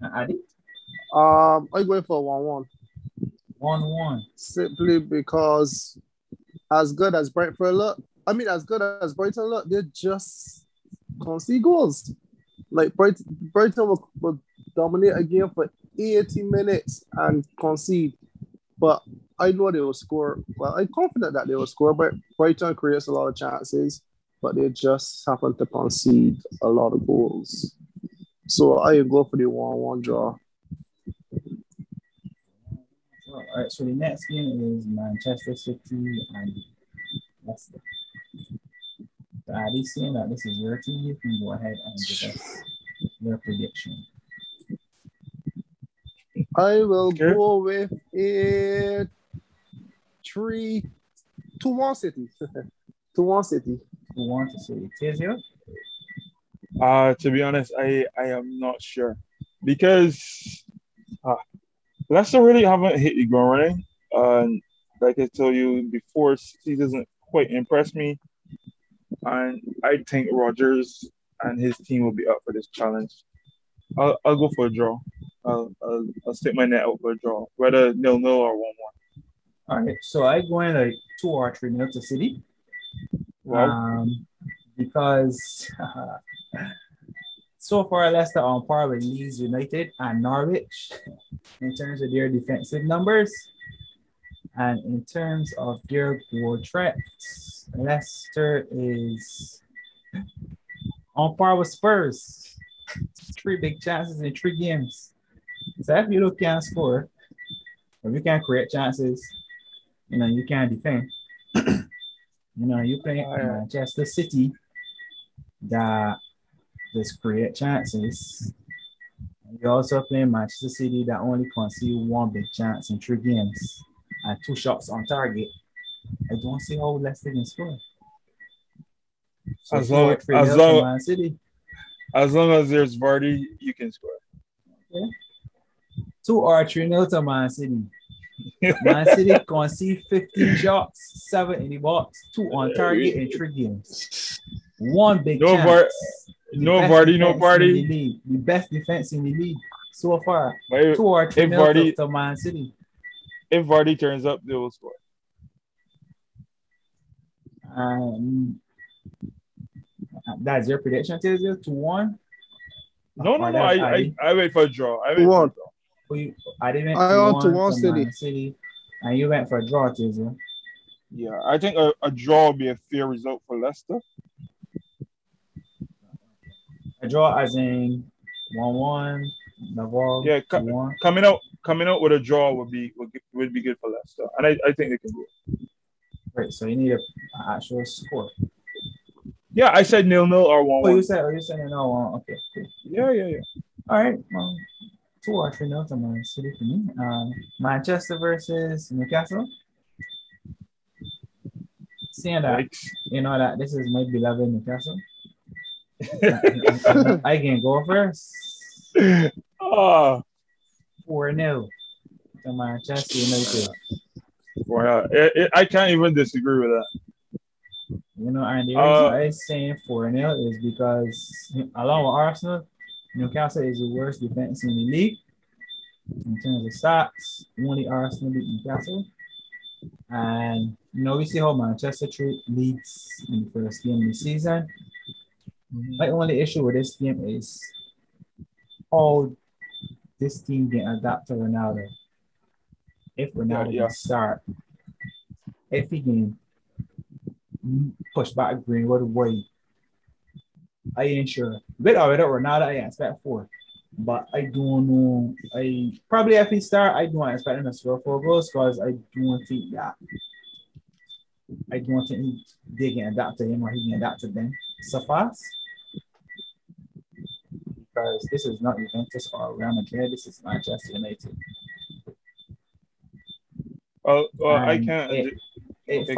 Adi? I'm going for 1-1. 1-1. Simply because as good as Brentford look, I mean, as good as Brighton look, they just can't see goals. Like, Brighton will dominate again for 80 minutes and concede. But I know they will score. Well, I'm confident that they will score, but Brighton creates a lot of chances, but they just happen to concede a lot of goals. So I go for the 1-1 draw. All right, so the next game is Manchester City and Leicester. So are they saying that this is your team? You can go ahead and give us your prediction. I will go with a 3-1 City. 2-1 City. 2-1 to City. T.Z.? To be honest, I am not sure. Because Leicester really haven't hit the ground running. Like I told you before, City doesn't quite impress me. And I think Rodgers and his team will be up for this challenge. I'll go for a draw. I'll stick my net out for a draw, whether 0-0 or 1-1. All right, so I go in like 2 or 3 0 to City. Wow. Because so far Leicester on par with Leeds United and Norwich in terms of their defensive numbers and in terms of their goal threats. Leicester is on par with Spurs. 3 big chances in 3 games. So if you look can't score, if you can't create chances, you know, you can't defend. You know, you play Manchester City that just create chances. You also play Manchester City that only concede 1 big chance in 3 games and 2 shots on target. I don't see how Leicester can score. So as long as there's Vardy, you can score. Yeah. 2 or 3 0 to Man City. Man City concede 15 shots, 7 in the box, 2 on target in 3 games. 1 big chance. No Vardy. The best defense in the league so far. If, 2 or 3 0 to Man City. If Vardy turns up, they will score. That's your prediction, Taylor? 2-1? No. I wait for a draw. I wait for a draw. I didn't. I went to 1 City. And you went for a draw, Taylor. Yeah, I think a draw would be a fair result for Leicester. A draw as in 1-1. Yeah, coming out with a draw would be good for Leicester, and I think they can do it. Right, so you need an actual score. Yeah, I said 0-0 or 1-1. You said 0-1. Okay, cool. Yeah. All right. Well, 2 or 3 0 to Man City for me. Manchester versus Newcastle. Seeing that, you know that this is my beloved Newcastle. I can go first. 4-0 to Manchester United. Wow, I can't even disagree with that. You know, and the reason I saying 4-0 is because, along with Arsenal, Newcastle is the worst defense in the league in terms of stats. Only Arsenal beat Newcastle. And, you know, we see how Manchester leads in the first game of the season. My only issue with this game is how this team can adapt to Ronaldo. If Ronaldo can start, if he can push back Greenwood wide. I ain't sure. With or without Ronaldo, I expect 4. But I don't know. I probably if he start, I don't expect him to score 4 goals because I don't think they can adapt to him or he can adapt to them so fast. Because this is not Juventus or Real Madrid. This is Manchester United. I can't. It's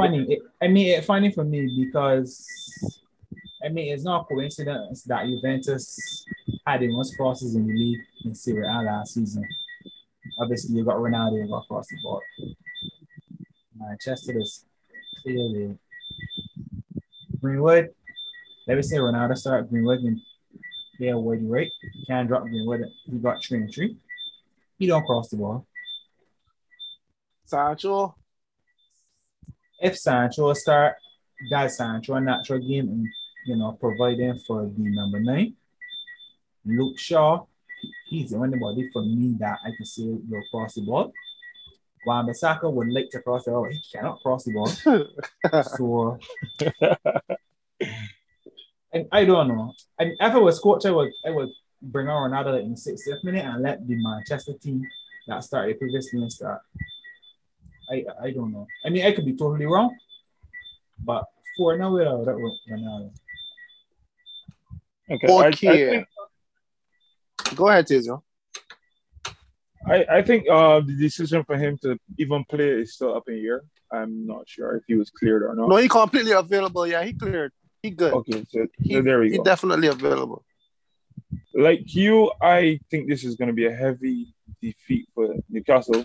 funny for me because it's not a coincidence that Juventus had the most crosses in the league in Serie A last season. Obviously, you got Ronaldo, you got across the board. Manchester is clearly Greenwood. Let me say Ronaldo start Greenwood and play a wide right. He can't drop in with it. He got Trent. He don't cross the ball. Sancho. If Sancho start, that's Sancho a natural game and, you know, providing for the number 9. Luke Shaw, he's the only body for me that I can say will cross the ball. Wan-Bissaka would like to cross the ball, but he cannot cross the ball. So, and I don't know. I mean, if I was coach, I would bring on Ronaldo in the 60th minute and let the Manchester team that started the previous game start. I don't know. I mean, I could be totally wrong, but for now, that was Ronaldo. Okay. Go ahead, Tizzo. I think the decision for him to even play is still up in the air. I'm not sure if he was cleared or not. No, he's completely available. Yeah, he cleared. He good. Okay, so there we go. He's definitely available. Like you, I think this is going to be a heavy defeat for Newcastle.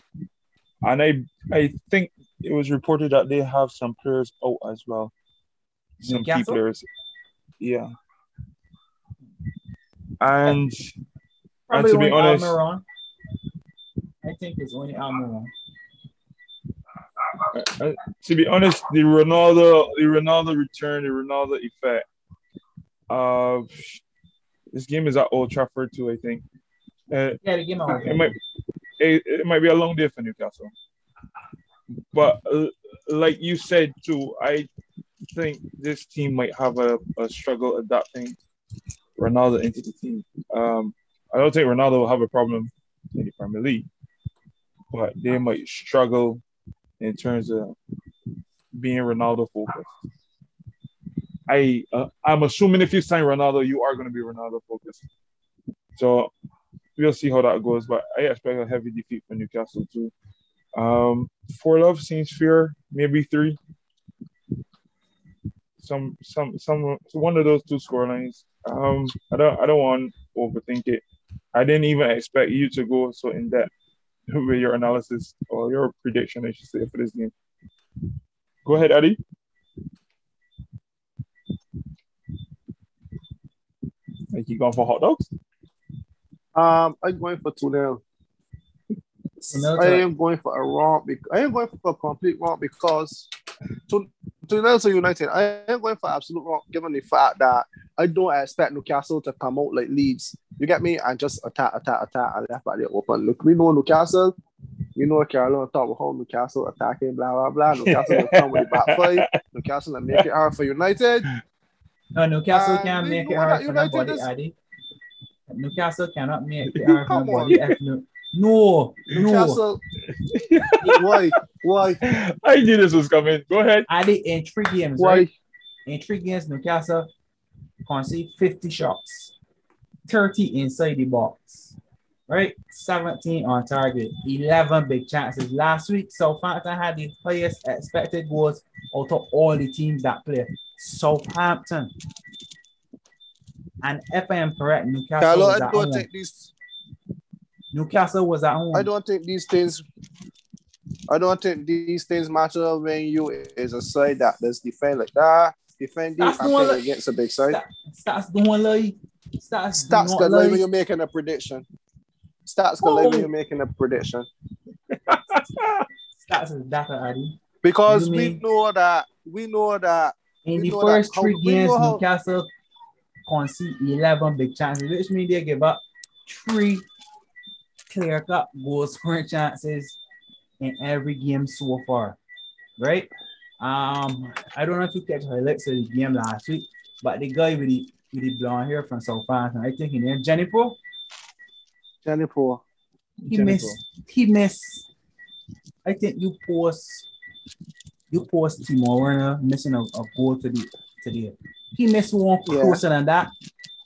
And I think it was reported that they have some players out as well. Some key players. Yeah. And to be honest... Almiron. I think it's only Almiron. To be honest, the Ronaldo return, the Ronaldo effect. This game is at Old Trafford too, I think. Yeah, the game on. It might be a long day for Newcastle. But like you said too, I think this team might have a struggle adapting Ronaldo into the team. I don't think Ronaldo will have a problem in the Premier League, but they might struggle in terms of being Ronaldo focused. I'm assuming if you sign Ronaldo, you are going to be Ronaldo focused. So we'll see how that goes, but I expect a heavy defeat for Newcastle too. 4 love seems fair, maybe 3. Some one of those 2 scorelines. I don't want to overthink it. I didn't even expect you to go so in depth with your analysis or your prediction, I should say, for this game. Go ahead, Adi. Are you going for hot dogs? I'm going for 2-0. I am going for a romp. I am going for a complete romp because to United, I am going for absolute romp given the fact that I don't expect Newcastle to come out like Leeds. You get me? And just attack, and left back there open. Look, we know Newcastle. You know Carolina talk about how Newcastle attacking, blah, blah, blah. Newcastle will come with the back five. Newcastle will make it hard for United. No, Newcastle can't make it hard for nobody, Addy. Newcastle cannot make it hard for nobody. No, Newcastle. No. Why? I knew this was coming. Go ahead. Addy, in 3 games, why? Right? In 3 games, Newcastle concede 50 shots. 30 inside the box, right? 17 on target, 11 big chances. Last week, Southampton had the highest expected goals out of all the teams that play. Southampton. And if I am correct, Newcastle was at home. Newcastle was at home. I don't think these things matter when you is a side that does defend like that. Defending against a big side. Stats don't lie. Stats can lie when you're making a prediction. Stats is data, Addy. Because we know that in the first 3 games, Newcastle concede 11 big chances, which means they give up 3 clear-cut goal scoring chances in every game so far, right? I don't know if you catch highlights of the game last week, but the guy with the blonde hair from Southampton, I think his name Jennifer. He missed. I think you post Timo Werner missing a goal to the. He missed one closer than that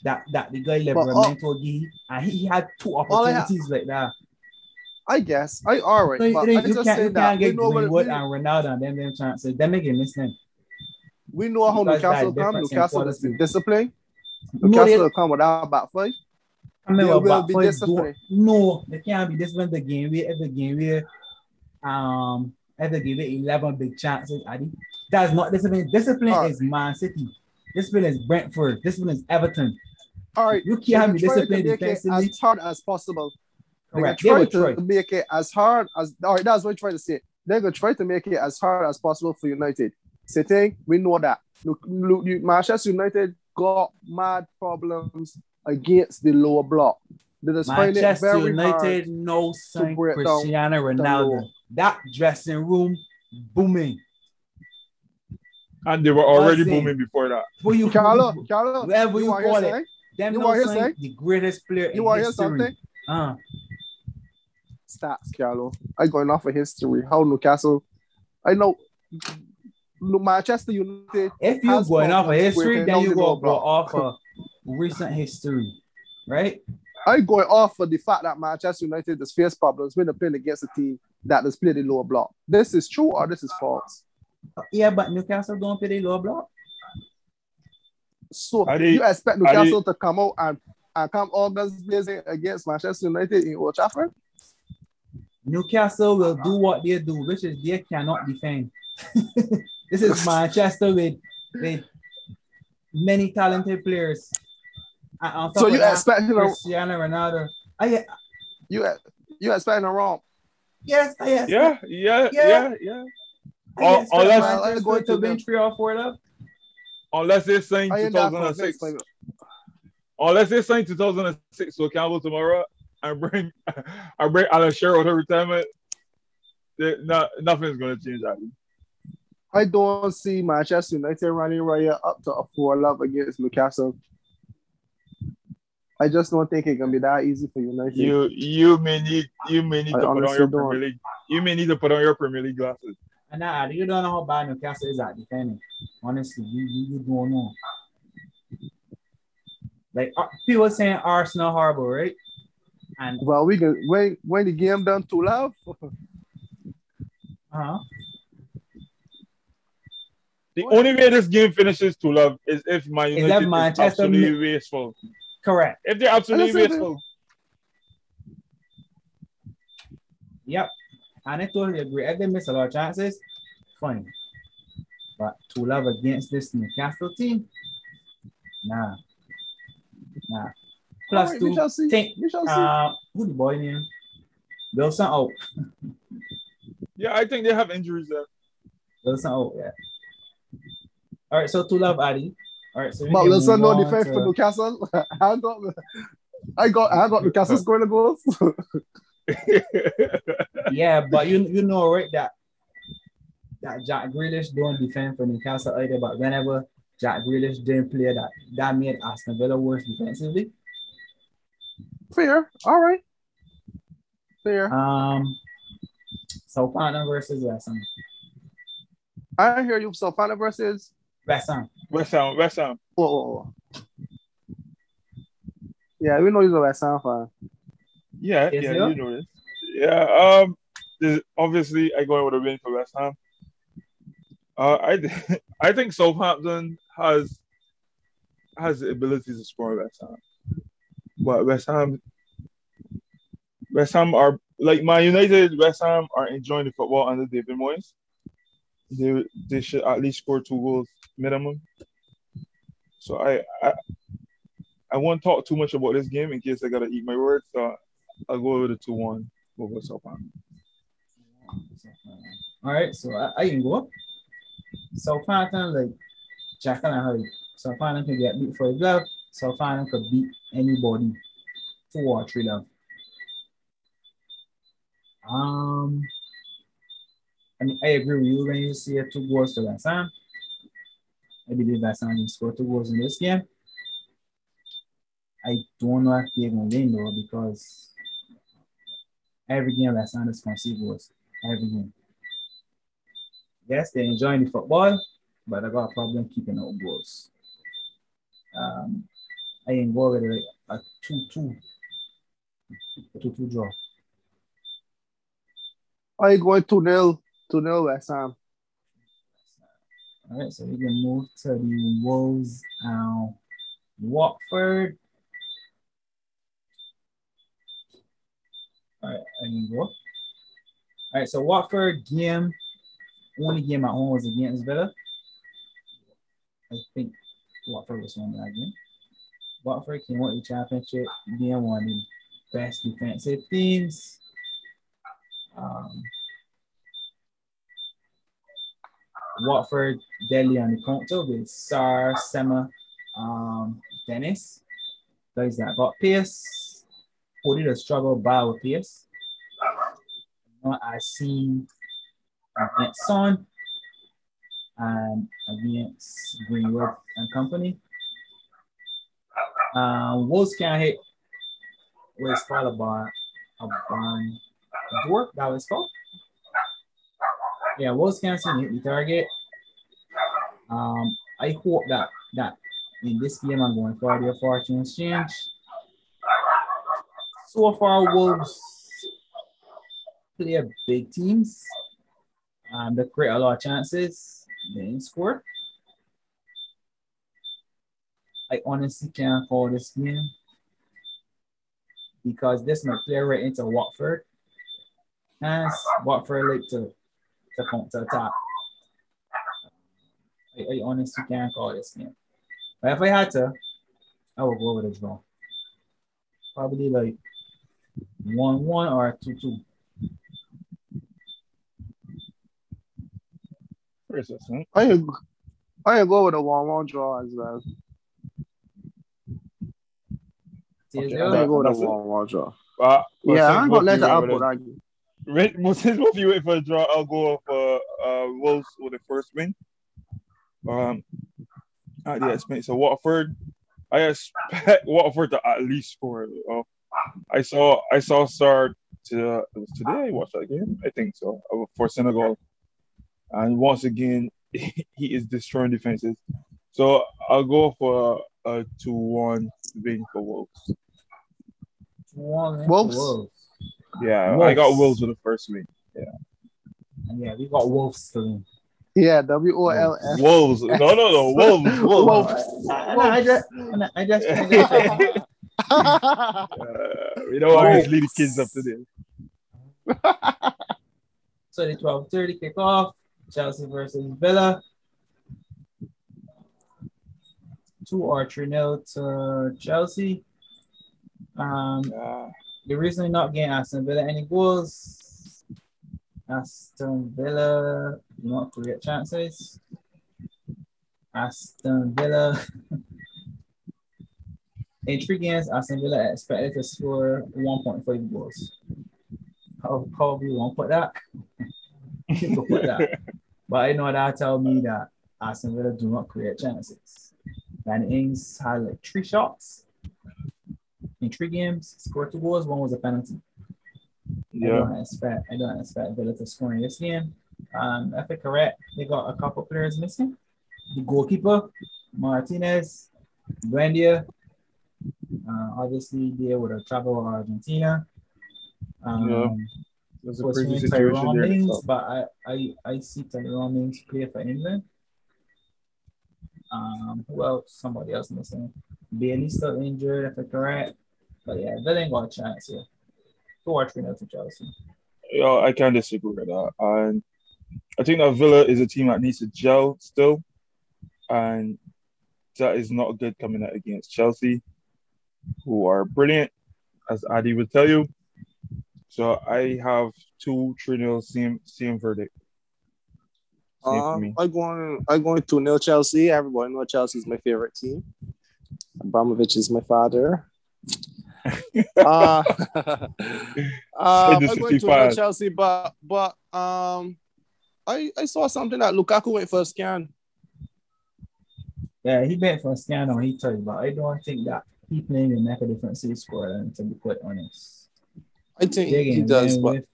the guy Livramento gave, and he had 2 opportunities like that. I guess. All right. So you can't get Greenwood and Ronaldo and them chances. They make a mistake. We know how Newcastle come. Newcastle is disciplined. Newcastle will come without back five. No, they can't be disciplined. The game we 11 big chances, Addy. That's not discipline. Discipline is Man City. Discipline is Brentford. Discipline is Everton. All right. You can't be disciplined defensively. As hard as possible. Right. They will try to make it as hard as... All right, that's what I'm trying to say. They're going to try to make it as hard as possible for United. So we know that. Look, Manchester United got mad problems against the lower block. They just Manchester find it very United no sign Cristiano Ronaldo. That dressing room booming. And they were already booming before that. But you, Carlo, wherever you call it, saying? Them you no sign the greatest player you in history. Stats, Carlo. I going off of history. How Newcastle? I know. Manchester United. If you're going off of history, then you go off of recent history, right? I go off of the fact that Manchester United has faced problems when they're playing against a team that has played the lower block. This is true or this is false? Yeah, but Newcastle don't play the lower block. So you expect Newcastle to come out and come all guns blazing against Manchester United in Old Trafford? Newcastle will do what they do, which is they cannot defend. This is Manchester with many talented players. So you expect Cristiano Ronaldo? You expecting wrong? Yes, I expect. Yeah. Unless it's going to be 3 or 4 up. Unless they sign 2006. Unless they sign 2006, so Campbell tomorrow and bring Alan Shearer to retirement. Nothing's going to change that. I don't see Manchester United running right up to a 4-0 against Newcastle. I just don't think it can be that easy for United. You may need to put on your Premier League. You may need to put on your Premier League glasses. Nah, you don't know how bad Newcastle is at defending. Honestly, you don't know. Like people saying Arsenal horrible, right? And well, we can when the game done too loud. The only way this game finishes 2-0 is if Man United is absolutely wasteful. Correct. If they're absolutely wasteful. Yep. And I totally agree. If they miss a lot of chances, fine. But 2-0 against this Newcastle team? Nah. Plus right, 2. We shall see. Who the boy name? Wilson out. Yeah, I think they have injuries there. Wilson out, yeah. All right, so 2-0, Adi. All right, so but Wilson no defense for Newcastle. I got Newcastle scoring the goals. Yeah, but you know right that Jack Grealish don't defend for Newcastle either. But whenever Jack Grealish didn't play, that made Aston Villa worse defensively. Fair, all right. Fair. Southampton versus West Ham. I hear you. Southampton versus West Ham. Oh. Yeah, we know he's a West Ham fan. Yeah, you know this. Yeah, obviously I go with a win for West Ham. I think Southampton has the ability to score West Ham, but West Ham are like Man United. West Ham are enjoying the football under David Moyes. They should at least score 2 goals minimum. So I won't talk too much about this game in case I gotta eat my words. So I'll go with a 2-1 over Southampton. All right, so I can go up. Southampton, like Jack and I heard, Southampton can get beat for his love. Southampton could beat anybody 4 or 3 love. I mean, I agree with you when you see 2 goals to West Ham. I believe West Ham will score 2 goals in this game. I don't know if they're going to win, though, because every game West Ham is conceding goals. Every game. Yes, they're enjoying the football, but I got a problem keeping out goals. I ain't go with a 2-2. 2-2 draw. I go 2-0. 2-0 West Ham. All right, so we can move to the Wolves and Watford. All right, I can go. All right, so Watford game, only game at home was against Villa. I think Watford was winning that game. Watford can win the championship, being one of the best defensive teams. Watford deadly on the counter with Sar, Sema, Dennis. Guys that got Pierce. Who did a struggle by with Pierce? I seen against Son and against Greenwood and company. Wolves can't hit with Scarlet Bar upon Dwarf, that was called. Yeah, Wolves can't hit the target. I hope that in this game I'm going for the fortune exchange. So far, Wolves play big teams. They create a lot of chances. They didn't score. I honestly can't call this game because this might play right into Watford. Hence, Watford like to counter attack. I honestly can't call this game. But if I had to, I would go with a draw. Probably like 1-1 or 2-2. I go with a 1-1 draw as well. Okay, I go with a 1-1 draw. Yeah, I'm going to let the output argue. Since both of you wait for a draw, I'll go for Wolves with the first win. At the expense of Watford, I expect Watford to at least score. I saw Sarr today. I watched that game. I think so for Senegal, and once again he is destroying defenses. So I'll go for a 2-1 win for Wolves. Wolves. Yeah, Wolves. I got Wolves with the first win. Yeah, we got Wolves to win. Yeah, WOLF. Wolves. No. Wolves. Wolves. I just. We don't always lead the kids up to this. So the 12:30 kickoff. Chelsea versus Villa. 2 or 3-0 to Chelsea. They're recently not getting Aston Villa any goals. Aston Villa not create chances. Aston Villa in 3 games, Aston Villa expected to score 1.5 goals. How you won't put that? People put that. But I know that tell me that Aston Villa do not create chances. Danny Ings had like 3 shots in 3 games, scored 2 goals, 1 was a penalty. Yeah. I don't expect Villa to score in this game. If it's correct, they got a couple players missing. The goalkeeper, Martinez, Buendia. Obviously, they would have traveled with Argentina. There's a crazy situation there. But I see Tyrone Mings play for England. Who else? Somebody else missing. Bailey still injured, if it's correct. But yeah, Villa ain't got a chance here. 2 or 3 to Chelsea. Yeah, I can disagree with that. And I think that Villa is a team that needs to gel still. And that is not good coming out against Chelsea, who are brilliant, as Adi would tell you. So I have 2-3-0, same verdict. Same for me. I'm going 2-0 Chelsea. Everybody knows Chelsea is my favorite team. Abramovich is my father. I'm going to Chelsea, but I saw something that Lukaku went for a scan. Yeah, he went for a scan on Heaton, but I don't think that he playing the neck of different C score, to be quite honest. I think he does, but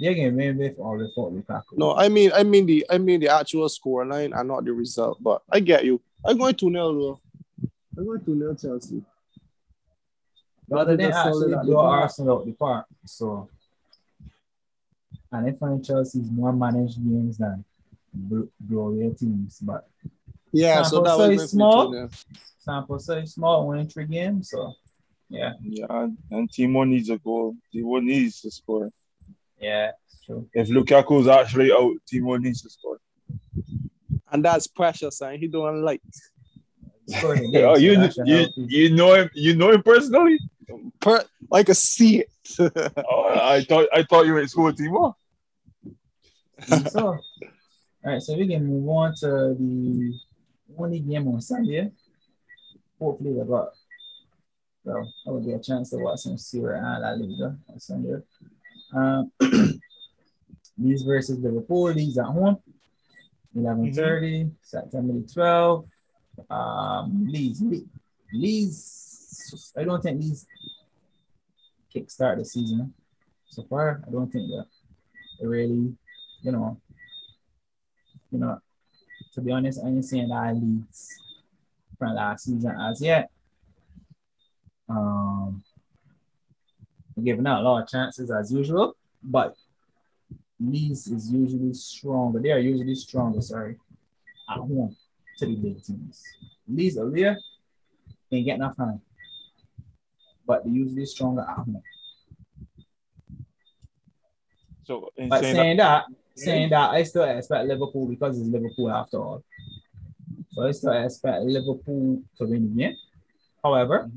they're getting win with or without Lukaku. No, I mean the actual score line and not the result, but I get you. I'm going 2-0 though. I'm going 2-0 Chelsea. But they actually blow Arsenal out the park. So, and I find Chelsea's more managed games than blow their teams. But yeah, so that was small. Sample size small, winning 3 games. So yeah, and Timo needs a goal. Timo needs to score. Yeah, it's true. If Lukaku's actually out, Timo needs to score. And that's precious, and he don't like. Oh, you know him personally? Like I see it. Oh, I thought you were at school with Timo. So, all right, so we can move on to the only game on Sunday. Hopefully, so I will get a chance to watch some Serie A La Liga on Sunday. These versus Liverpool. These at home. 11:30, September 12th. Leeds. I don't think Leeds kickstart the season so far. I don't think that they really, you know. To be honest, I ain't seeing that Leeds from last season as yet. We're giving out a lot of chances as usual, but Leeds is usually stronger. They are usually stronger, at home to the big teams. Leeds over there ain't getting enough time, but they're usually stronger at home. So, but saying that, I still expect Liverpool because it's Liverpool after all. So I still expect Liverpool to win the game. However,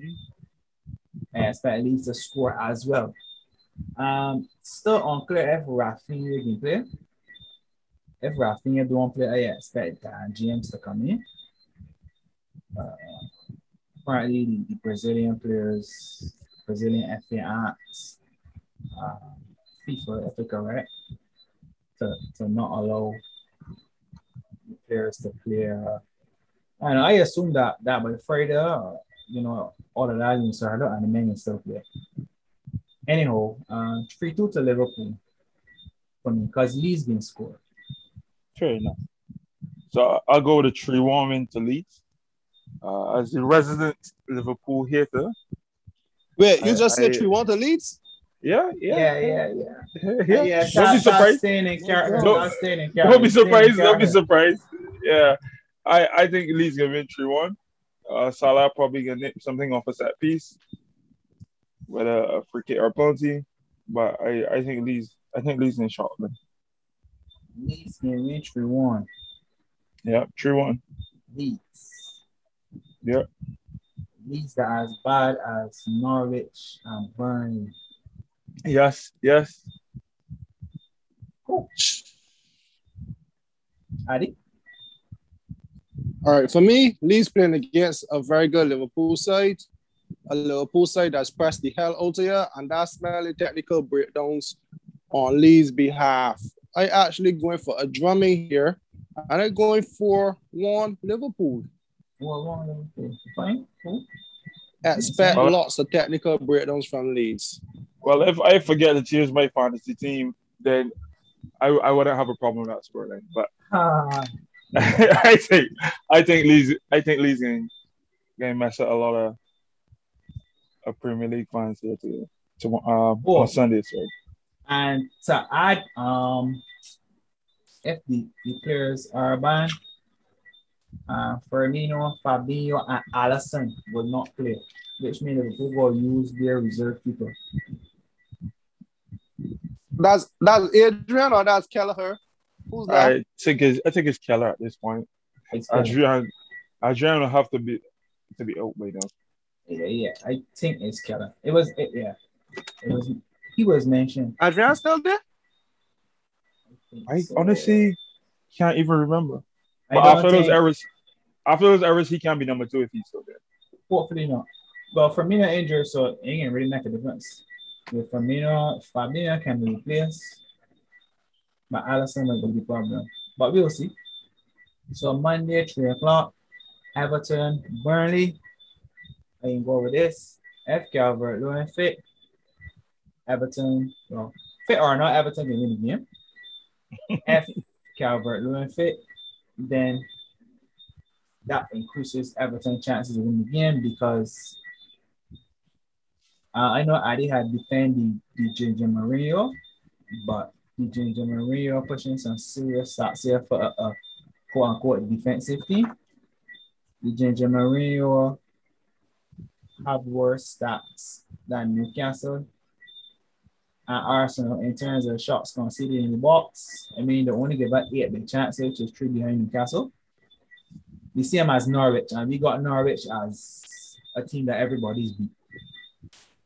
I expect Leeds to score as well. Still unclear if Rafinha can play. If Rafinha don't play, I expect James to come in. Apparently, the Brazilian players, Brazilian FA acts, FIFA, Africa, right? To not allow the players to play. And I assume that by Friday, all of that in Sarada and the men and stuff there. Anyhow, 3-2 to Liverpool for me because Leeds been scored. Fair enough. So I'll go with a 3-1 win to Leeds. As a resident Liverpool hater. Wait, you just said 3-1 to Leeds? Yeah. Don't be surprised. Don't be surprised. Yeah. I think Leeds gonna win 3-1. Salah probably gonna nip something off a set piece, whether a free kick or a penalty. But I think Leeds in shot. Leeds can win 3-1. Yeah, 3-1. Leeds. Yeah. Leeds are as bad as Norwich and Burnley. Yes. Cool. Adi? All right, for me, Leeds playing against a very good Liverpool side. A Liverpool side that's pressed the hell out of you, and that's mainly technical breakdowns on Leeds' behalf. I actually going for a drumming here, and I'm going for 1 Liverpool. 1 Liverpool. Fine. Cool. Expect lots of technical breakdowns from Leeds. Well, if I forget to choose my fantasy team, then I wouldn't have a problem with that scoreline. But I think Leeds gonna mess up a lot of Premier League fans here on Sunday. So. And to add, if the players are banned, Firmino, Fabinho, and Alisson will not play, which means Liverpool will use their reserve people. That's Adrian or that's Kelleher? Who's that? I think it's Kelleher at this point. Adrian will have to be out by now. Yeah. I think it's Kelleher. He was mentioned. Adrian still there? I honestly can't even remember. But after those errors, he can be number 2 if he's still there. Hopefully not. Well, Firmino injured, so it ain't really make a difference. With Fabinho can be replaced, but Alisson will be the problem. But we'll see. So Monday, 3:00, Everton, Burnley. I can go over this. If Calvert-Lewin fit, Everton, well, fit or not, Everton can win the game. If Calvert-Lewin fit, then that increases Everton's chances of winning the game because I know Adi had defended DJ Mario, but DJ Mario pushing some serious stats here for a quote-unquote defensive team. DJ Mario have worse stats than Newcastle and Arsenal in terms of shots conceded in the box. I mean, they only give up 8 big chances, which is 3 behind Newcastle. we see them as Norwich, and we got Norwich as a team that everybody's beat,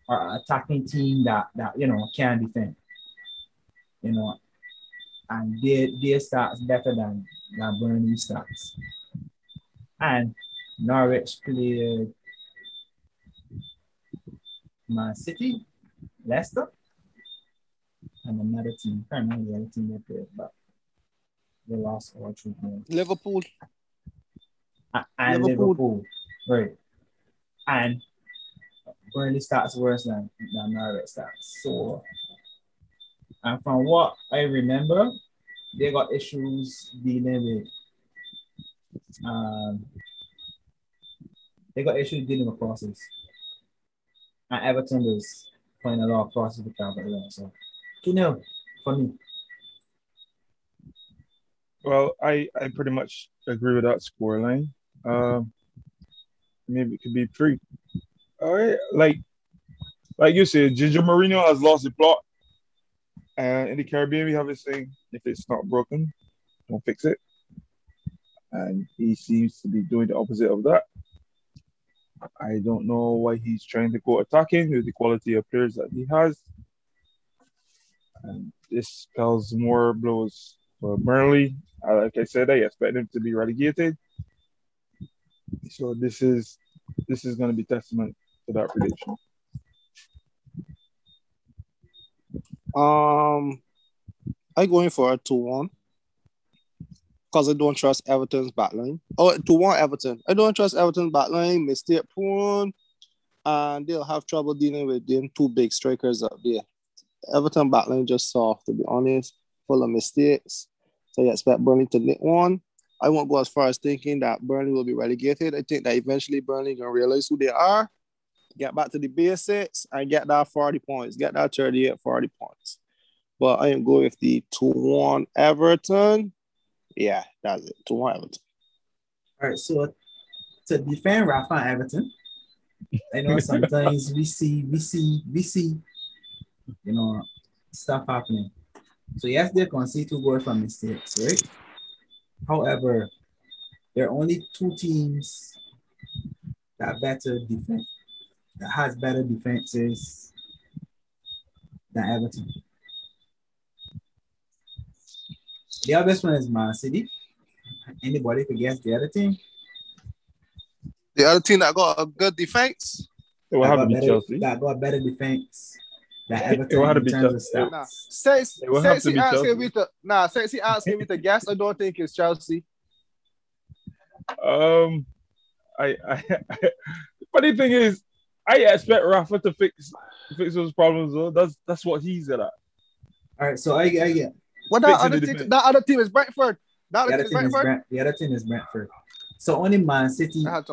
or an attacking team that you know can defend, you know, and their stats better than Burnley's stats. And Norwich played Man City, Leicester, and another team. I can't remember the other team they played, but they lost all 3 games. Liverpool. Right. And Burnley starts worse than Norwich starts. So, and from what I remember, they got issues dealing with crosses. And Everton was playing a lot of crosses with Calvert Lewin. So 2-0 for me. Well, I pretty much agree with that scoreline. Maybe it could be 3. All right, like you said, Ginger Mourinho has lost the plot. And in the Caribbean, we have this thing, if it's not broken, don't fix it. And he seems to be doing the opposite of that. I don't know why he's trying to go attacking with the quality of players that he has. And this spells more blows for Burnley. Like I said, I expect him to be relegated. So this is going to be testament to that prediction. I'm going for a 2-1 because I don't trust Everton's backline. Oh, 2-1 Everton. I don't trust Everton's backline. Mistake prone, and they'll have trouble dealing with them 2 big strikers up there. Everton backline just soft, to be honest, full of mistakes. So I expect Burnley to nick 1. I won't go as far as thinking that Burnley will be relegated. I think that eventually Burnley gonna realize who they are, get back to the basics, and get that 40 points. Get that 38, 40 points. But I am going with the 2-1 Everton. Yeah, that's it. 2-1 Everton. All right, so to defend Rafa and Everton, I know sometimes we see, you know, stuff happening. So yes, they concede 2 goals from mistakes, right? However, there are only 2 teams that has better defenses than Everton. The other one is Man City. Anybody could guess the other team? The other team that got a good defense? It will have to be Chelsea. That got better defense. It will have to be Chelsea. Nah. Since he asking me to guess, I don't think it's Chelsea. Funny thing is, I expect Rafa to fix those problems though. That's what he's at. All right, so I get. What that other team is Brentford. The other team is Brentford. So only Man City and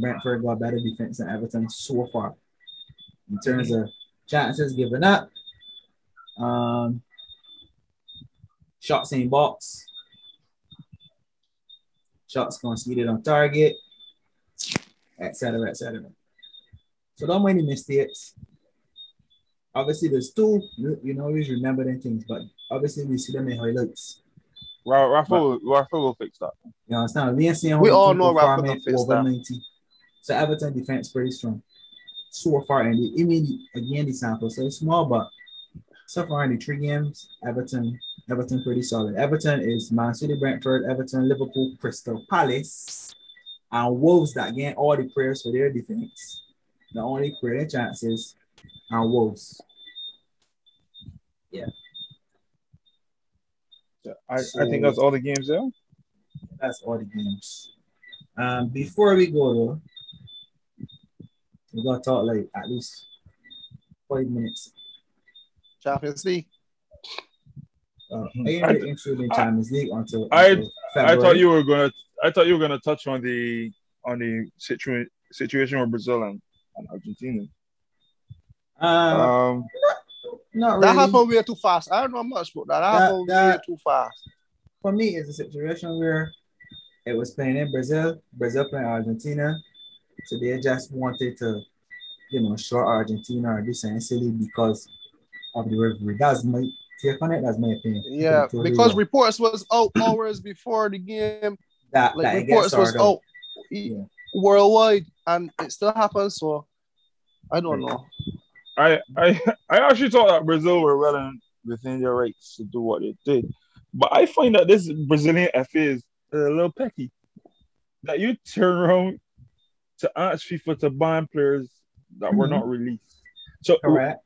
Brentford got better defense than Everton so far in terms of chances given up, shots in box, shots conceded on target, etc. So don't make any mistakes. Obviously, there's 2, you know, always remember them things, but obviously we see them in highlights. Well, Rafa will fix that. You understand? We ain't seeing we all know Rafa will fix over that. 90. So Everton defense pretty strong so far, and the sample so it's small, but so far in the 3 games, Everton pretty solid. Everton is Man City, Brentford, Everton, Liverpool, Crystal Palace, and Wolves that gain all the prayers for their defense. The only credit chances are Wolves. Yeah. So, I think that's all the games, though. That's all the games. Before we go, though, we got to talk like at least 5 minutes. Champions League. I ain't really interested in Champions League until February. I thought you were gonna touch on the situation with Brazil and Argentina. Not really. That happened way too fast. I don't know much about that. That happened way too fast. For me, it's a situation where it was playing in Brazil playing Argentina, so they just wanted to, you know, short Argentina or do something silly because of the rivalry. That's my take on it. That's my opinion. Yeah, because reports was out hours before the game that like, reports was out worldwide, and it still happens. So I don't know. I actually thought that Brazil were well within their rights to do what they did, but I find that this Brazilian FA is a little pecky. That you turn around to ask FIFA to ban players that were not released. So correct.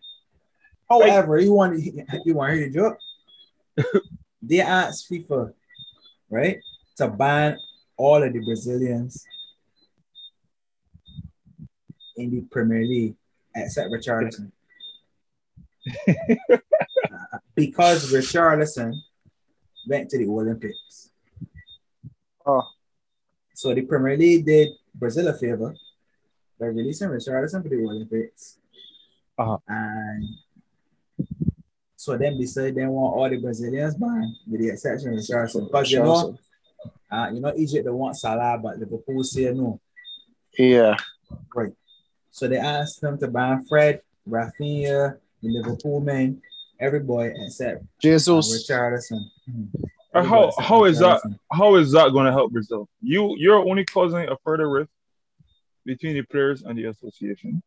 However, you want to hear the joke? They asked FIFA, right, to ban all of the Brazilians in the Premier League except Richarlison. Because Richarlison went to the Olympics. Oh. So the Premier League did Brazil a favor by releasing Richarlison for the Olympics. Uh-huh. And so then they said they want all the Brazilians banned with the exception of Richarlison. Because you know Egypt they want Salah, but Liverpool say no. Yeah. Right. So they asked them to ban Fred, Rafinha, the Liverpool men, every boy except Jesus, Richarlison. Mm-hmm. How is that going to help Brazil? You're only causing a further rift between the players and the association.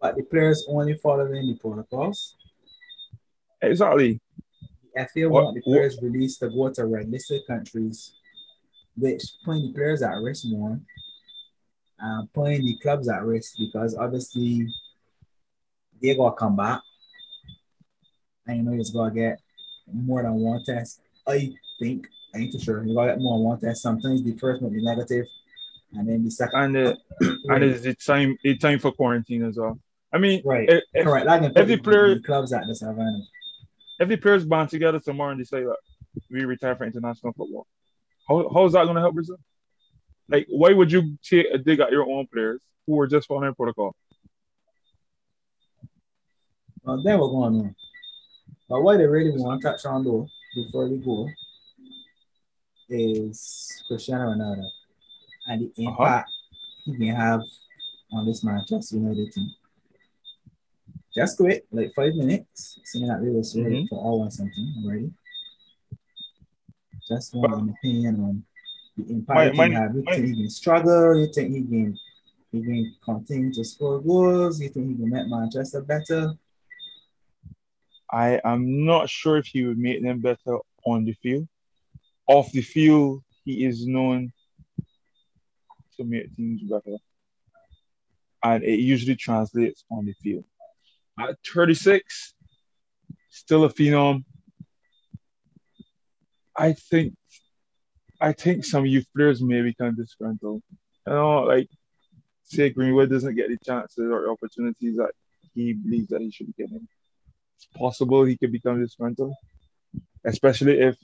But the players only following the protocols. Exactly. The FA want the players released to go to red-listed countries, which putting the players at risk more and putting the clubs at risk because obviously they got to come back and you know it's going to get more than one test. I ain't too sure. You gotta get more than one test. Sometimes the first might be negative, and then the second. And it's time for quarantine as well. I mean, right? Every player, clubs at this event. Every player's bound together tomorrow and decide that we retire from international football. How is that going to help Brazil? Like, why would you take a dig at your own players who are just following protocol? Well, then we're going on. But what they really want to touch on though, before we go, is Cristiano Ronaldo and the impact he can have on this Manchester United team. Just quit, like 5 minutes, seeing that we were ready for all or something already. Just want an opinion on the impact he can have. You think he can struggle? You think he can continue to score goals? You think he can make Manchester better? I am not sure if he would make them better on the field. Off the field, he is known to make teams better. And it usually translates on the field. At 36, still a phenom. I think some youth players may become disgruntled. You know, like, say Greenwood doesn't get the chances or opportunities that he believes that he should be getting. It's possible he could become disgruntled, especially if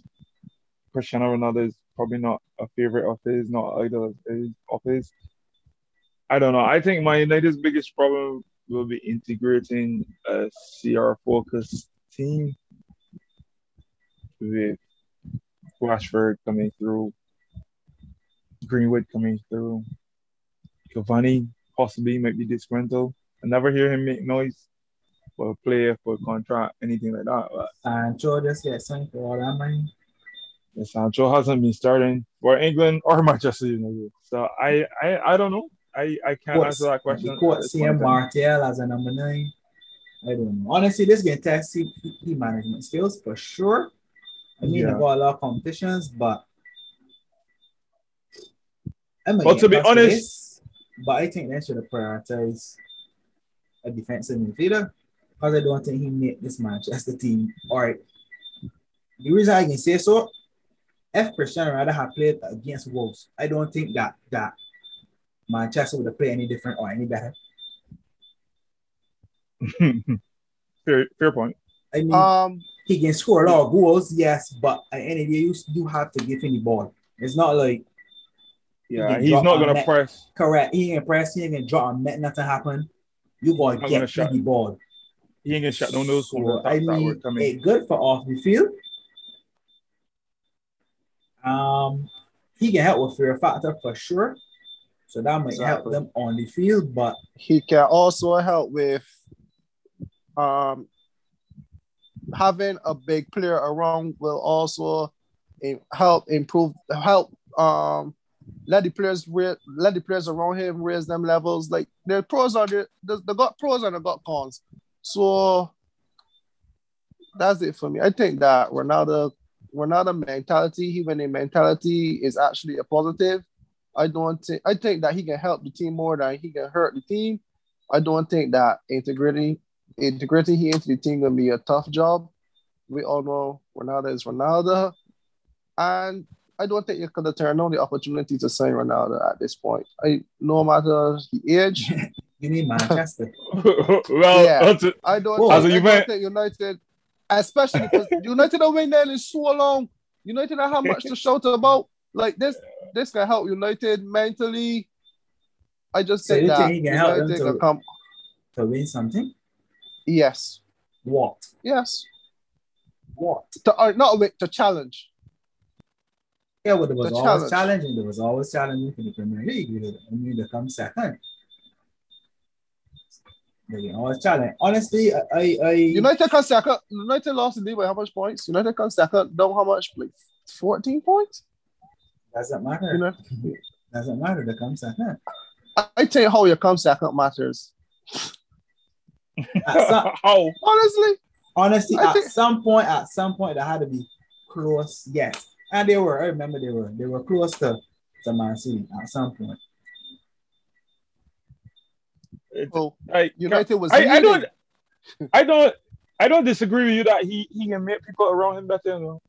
Cristiano Ronaldo is probably not a favorite of his, not an idol of his. I don't know. I think Man United's biggest problem will be integrating a CR-focused team with Rashford coming through, Greenwood coming through, Cavani possibly might be disgruntled. I never hear him make noise for a player, for a contract, anything like that. But Sancho just get signed for all that money. Yeah, Sancho hasn't been starting for England or Manchester United. So I don't know. I can't answer that question. You quote CM Martial as a number 9. I don't know. Honestly, this is going to test CP management skills for sure. I mean, I got a lot of competitions, but to be honest, but I think they should have prioritized a defensive midfielder. Because I don't think he made this Manchester team. All right. The reason I can say so, if Cristiano Ronaldo had played against Wolves, I don't think that Manchester would have played any different or any better. Fair point. I mean, he can score a lot of goals, yes, but at any of the day, you do have to give him the ball. It's not like he's not going to press. Correct. He ain't press. He ain't going to drop and let nothing happen. You got to get the ball. He ain't gonna shut down those. It's good for off the field. He can help with fear factor for sure. So that might help them on the field, but he can also help with having a big player around will also help improve Let the players around him raise them levels. Like, their pros are they got pros and they got cons. So that's it for me. I think that Ronaldo mentality, he winning mentality, is actually a positive. I think that he can help the team more than he can hurt the team. I don't think that integrating him into the team gonna be a tough job. We all know Ronaldo is Ronaldo, and I don't think you could have turned down the opportunity to sign Ronaldo at this point. No matter the age. You need Manchester. Well, yeah. I don't think United, especially because United have been there in so long. United don't have much to shout about. Like, this can help United mentally. I just think that he can help them to win something. Yes. What? Yes. What? To challenge. Yeah, well, there was always challenging for the Premier League. I mean, they come second. They always challenge. Honestly, I United come second. United lost the league by how much points? United come second. Don't how much? Like 14 points? Doesn't matter. Doesn't matter. They come second. I tell you how you come second matters. Honestly, at some point, they had to be close. Yes. And they were. I remember they were close to Man City at some point. So, United was. I don't disagree with you that he can make people around him better, you know?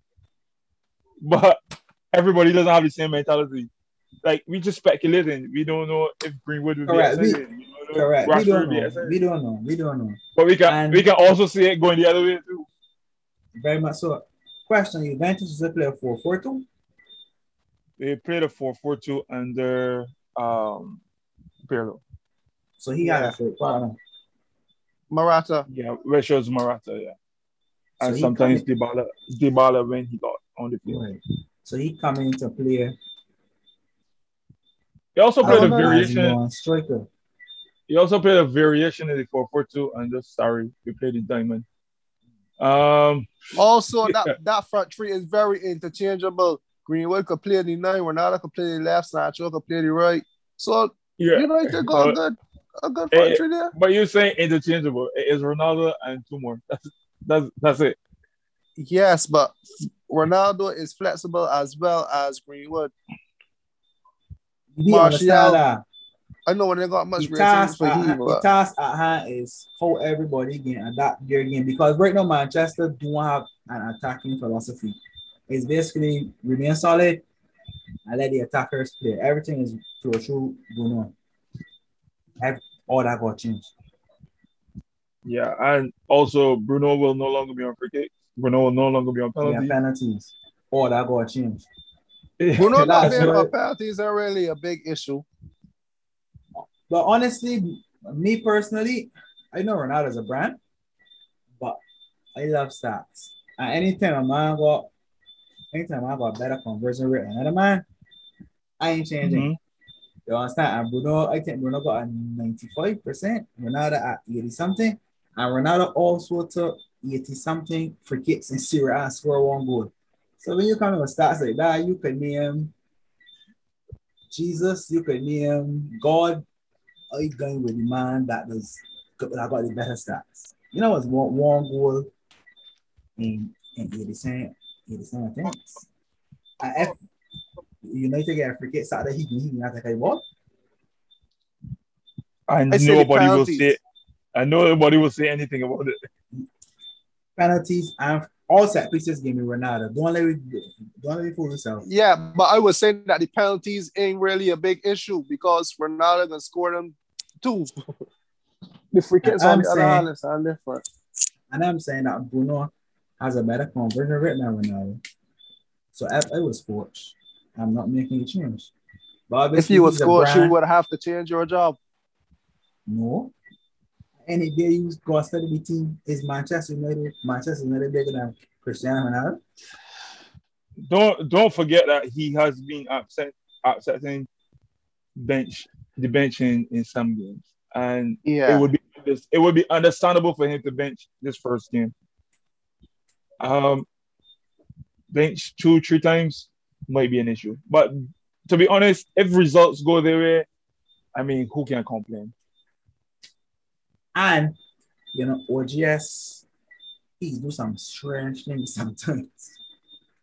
But everybody doesn't have the same mentality. Like, we just speculating. We don't know if Greenwood would be ascended. Correct. We don't know. But we can also see it going the other way too. Very much so. Question: Juventus, does they play a 4-4-2? They played a 4-4-2 under Pirlo. So he got a third partner. Morata. Yeah, which was Morata, yeah. So, and sometimes Dybala when he got on the field. Right. So he coming to play. He also played a variation. Striker. He also played a variation in the 4-4-2 under Sarri. He played in diamond. Also, that front three is very interchangeable. Greenwood could play the 9, Ronaldo could play the left, Sancho could play the right. So, United got a good front three there. But you're saying interchangeable. It is Ronaldo and two more. That's it. Yes, but Ronaldo is flexible as well as Greenwood. Martial, I know when they got much resistance for him. The task at hand is how everybody can adapt their game, because right now Manchester don't have an attacking philosophy. It's basically remain solid and let the attackers play. Everything is through going on. All that got changed. Yeah, and also Bruno will no longer be on free kick. Bruno will no longer be on penalties. Yeah, penalties. All that got changed. Bruno not being on penalties are really a big issue. But honestly, me personally, I know Ronaldo's a brand, but I love stats. And anytime I got better conversion rate than another man, I ain't changing. Mm-hmm. You understand? And Bruno, I think Bruno got a 95%, Ronaldo at 80-something, and Ronaldo also took 80-something for kicks in Serie A, score one goal. So when you come with stats like that, you can name Jesus, you can name God. Are you going with the man that got the better stats? You know, it's one goal in 80 cent attempts. If United get a free kick Saturday, he can attack a ball. And nobody will say anything about it. Penalties and all set pieces give me Ronaldo. Don't let me fool yourself. Yeah, but I was saying that the penalties ain't really a big issue because Ronaldo can score them too. The free kicks on the other islands are different. And I'm saying that Bruno has a better conversion rate than Ronaldo. So if I was coach, I'm not making a change. But if you was coach, you would have to change your job. No. Any day you got to the team is Manchester United bigger than Cristiano Ronaldo. Don't forget that he has been upsetting the bench in some games, and it would be understandable for him to bench this first game. Bench 2-3 times might be an issue, but to be honest, if results go their way, I mean, who can complain? And, you know, OGS, he do some strange things sometimes.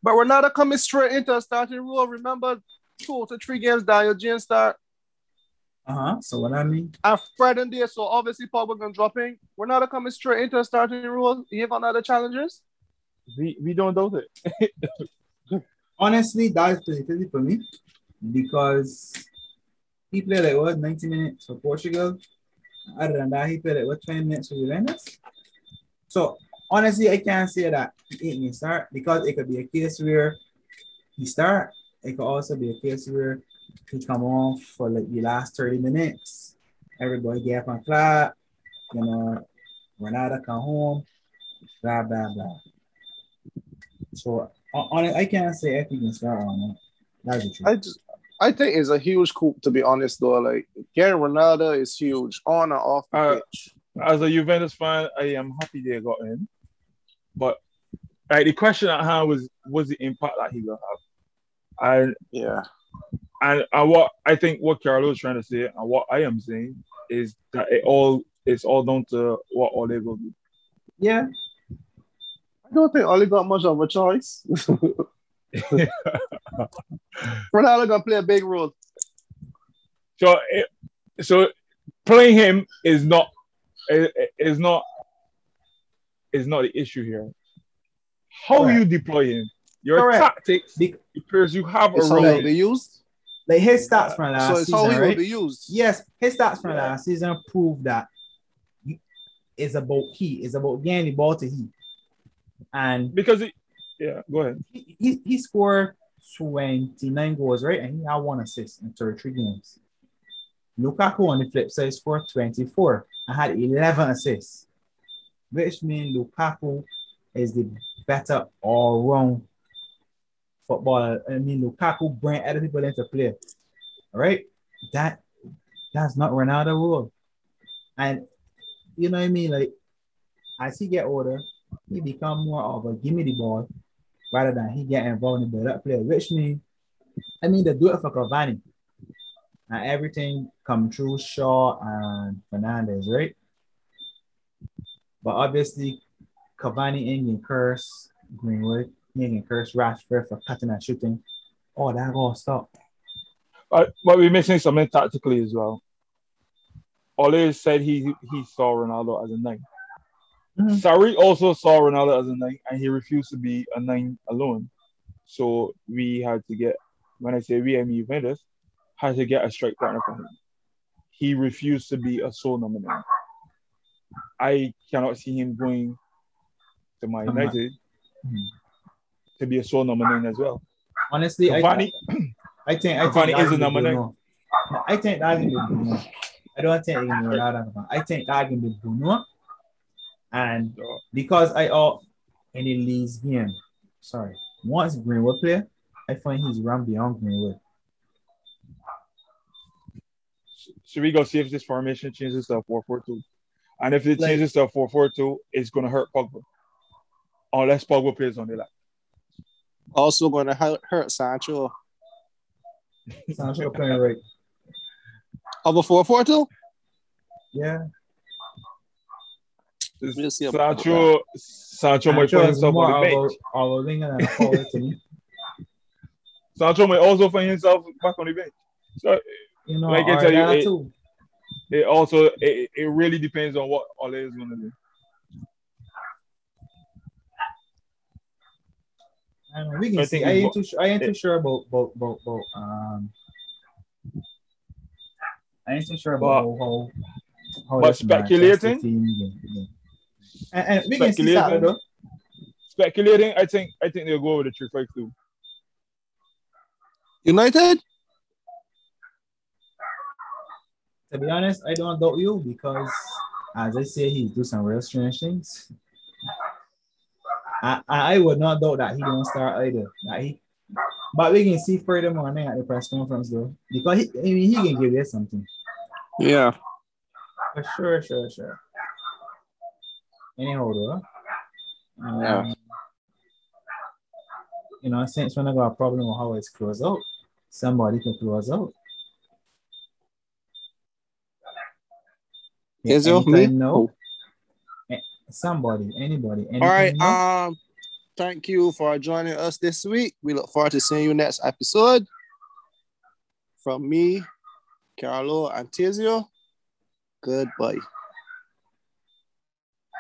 But Ronaldo coming straight into a starting role. Remember, 2 to 3 games that your Jane start. So what I mean? And Fred in there, so obviously Pogba gonna drop in. Ronaldo coming straight into a starting role. You have another challengers? We don't doubt it. Honestly, that's pretty for me because he played like what 90 minutes for Portugal. Other than that, he played like what 20 minutes for Juventus. So honestly, I can't say that he ain't gonna start because it could be a case where he start. It could also be a case where he come on for like the last 30 minutes. Everybody get up and clap. You know, Ronaldo come home. Blah blah blah. So honestly, I can't say I think it's start on it. I think it's a huge coup, to be honest though. Like getting Ronaldo is huge on and off the pitch. As a Juventus fan, I am happy they got in. But like the question at hand was the impact that he gonna have. And what I think what Carlo is trying to say and what I am saying is that it's all down to what Ole will do. Yeah. I don't think Oli got much of a choice. Ronaldo gonna play a big role. So playing him is not the issue here. How you deploy him, your tactics, because you have a role to be used. Like his stats from last season, so it's how he will be used. Yes, his stats from last season prove that it's about getting the ball to he. And because go ahead. He scored 29 goals, right? And he had 1 assist in 33 games. Lukaku on the flip side scored 24 and had 11 assists, which means Lukaku is the better all-round footballer. I mean, Lukaku bring other people into play, right? That's not Ronaldo rule, and you know what I mean. Like as he get older, he become more of a give me the ball rather than he get involved in the build-up play, which means, I mean, they do it for Cavani. And everything come through Shaw and Fernandes, right? But obviously, Cavani ain't gonna curse Greenwood, he ain't gonna curse Rashford for cutting and shooting. Oh, that gonna stop. But we're missing something tactically as well. Ole said he saw Ronaldo as a 9. Mm-hmm. Sarri also saw Ronaldo as a 9 and he refused to be a 9 alone. So we had to get, when I say we, I mean Juventus, had to get a strike partner for him. He refused to be a sole number 9. I cannot see him going to Man United to be a sole number 9 as well. Honestly, I think is a number 9. I think that can be Bruno. I don't think Ronaldo. I think that can be Bruno. And because I in the Leeds game, once Greenwood player, I find he's run beyond Greenwood. Should we go see if this formation changes to 4-4-2? And if it changes to 4-4-2, it's going to hurt Pogba. Unless Pogba plays on the left. Also going to hurt Sancho. Sancho playing right. Of a 4-4-2? Yeah. Sancho might find himself on the bench. Sancho might also find himself back on the bench. So, you know, like I tell you, it really depends on what Ole is going to do. I don't know. We can see. I ain't too sure about how. But speculating. And we can see that, though. Speculating, I think they'll go with the 3-5-2. United? To be honest, I don't doubt you because, as I say, he do some real strange things. I would not doubt that he don't start either. But we can see further morning at the press conference, though. Because, he can give us something. Yeah. For sure. Anyhow, though, you know, since when I got a problem with how it's closed out, Somebody can throw us out. Is it me? No. Somebody, anybody. All right. Thank you for joining us this week. We look forward to seeing you next episode. From me, Carlo and T.Z. O'Reilly, goodbye.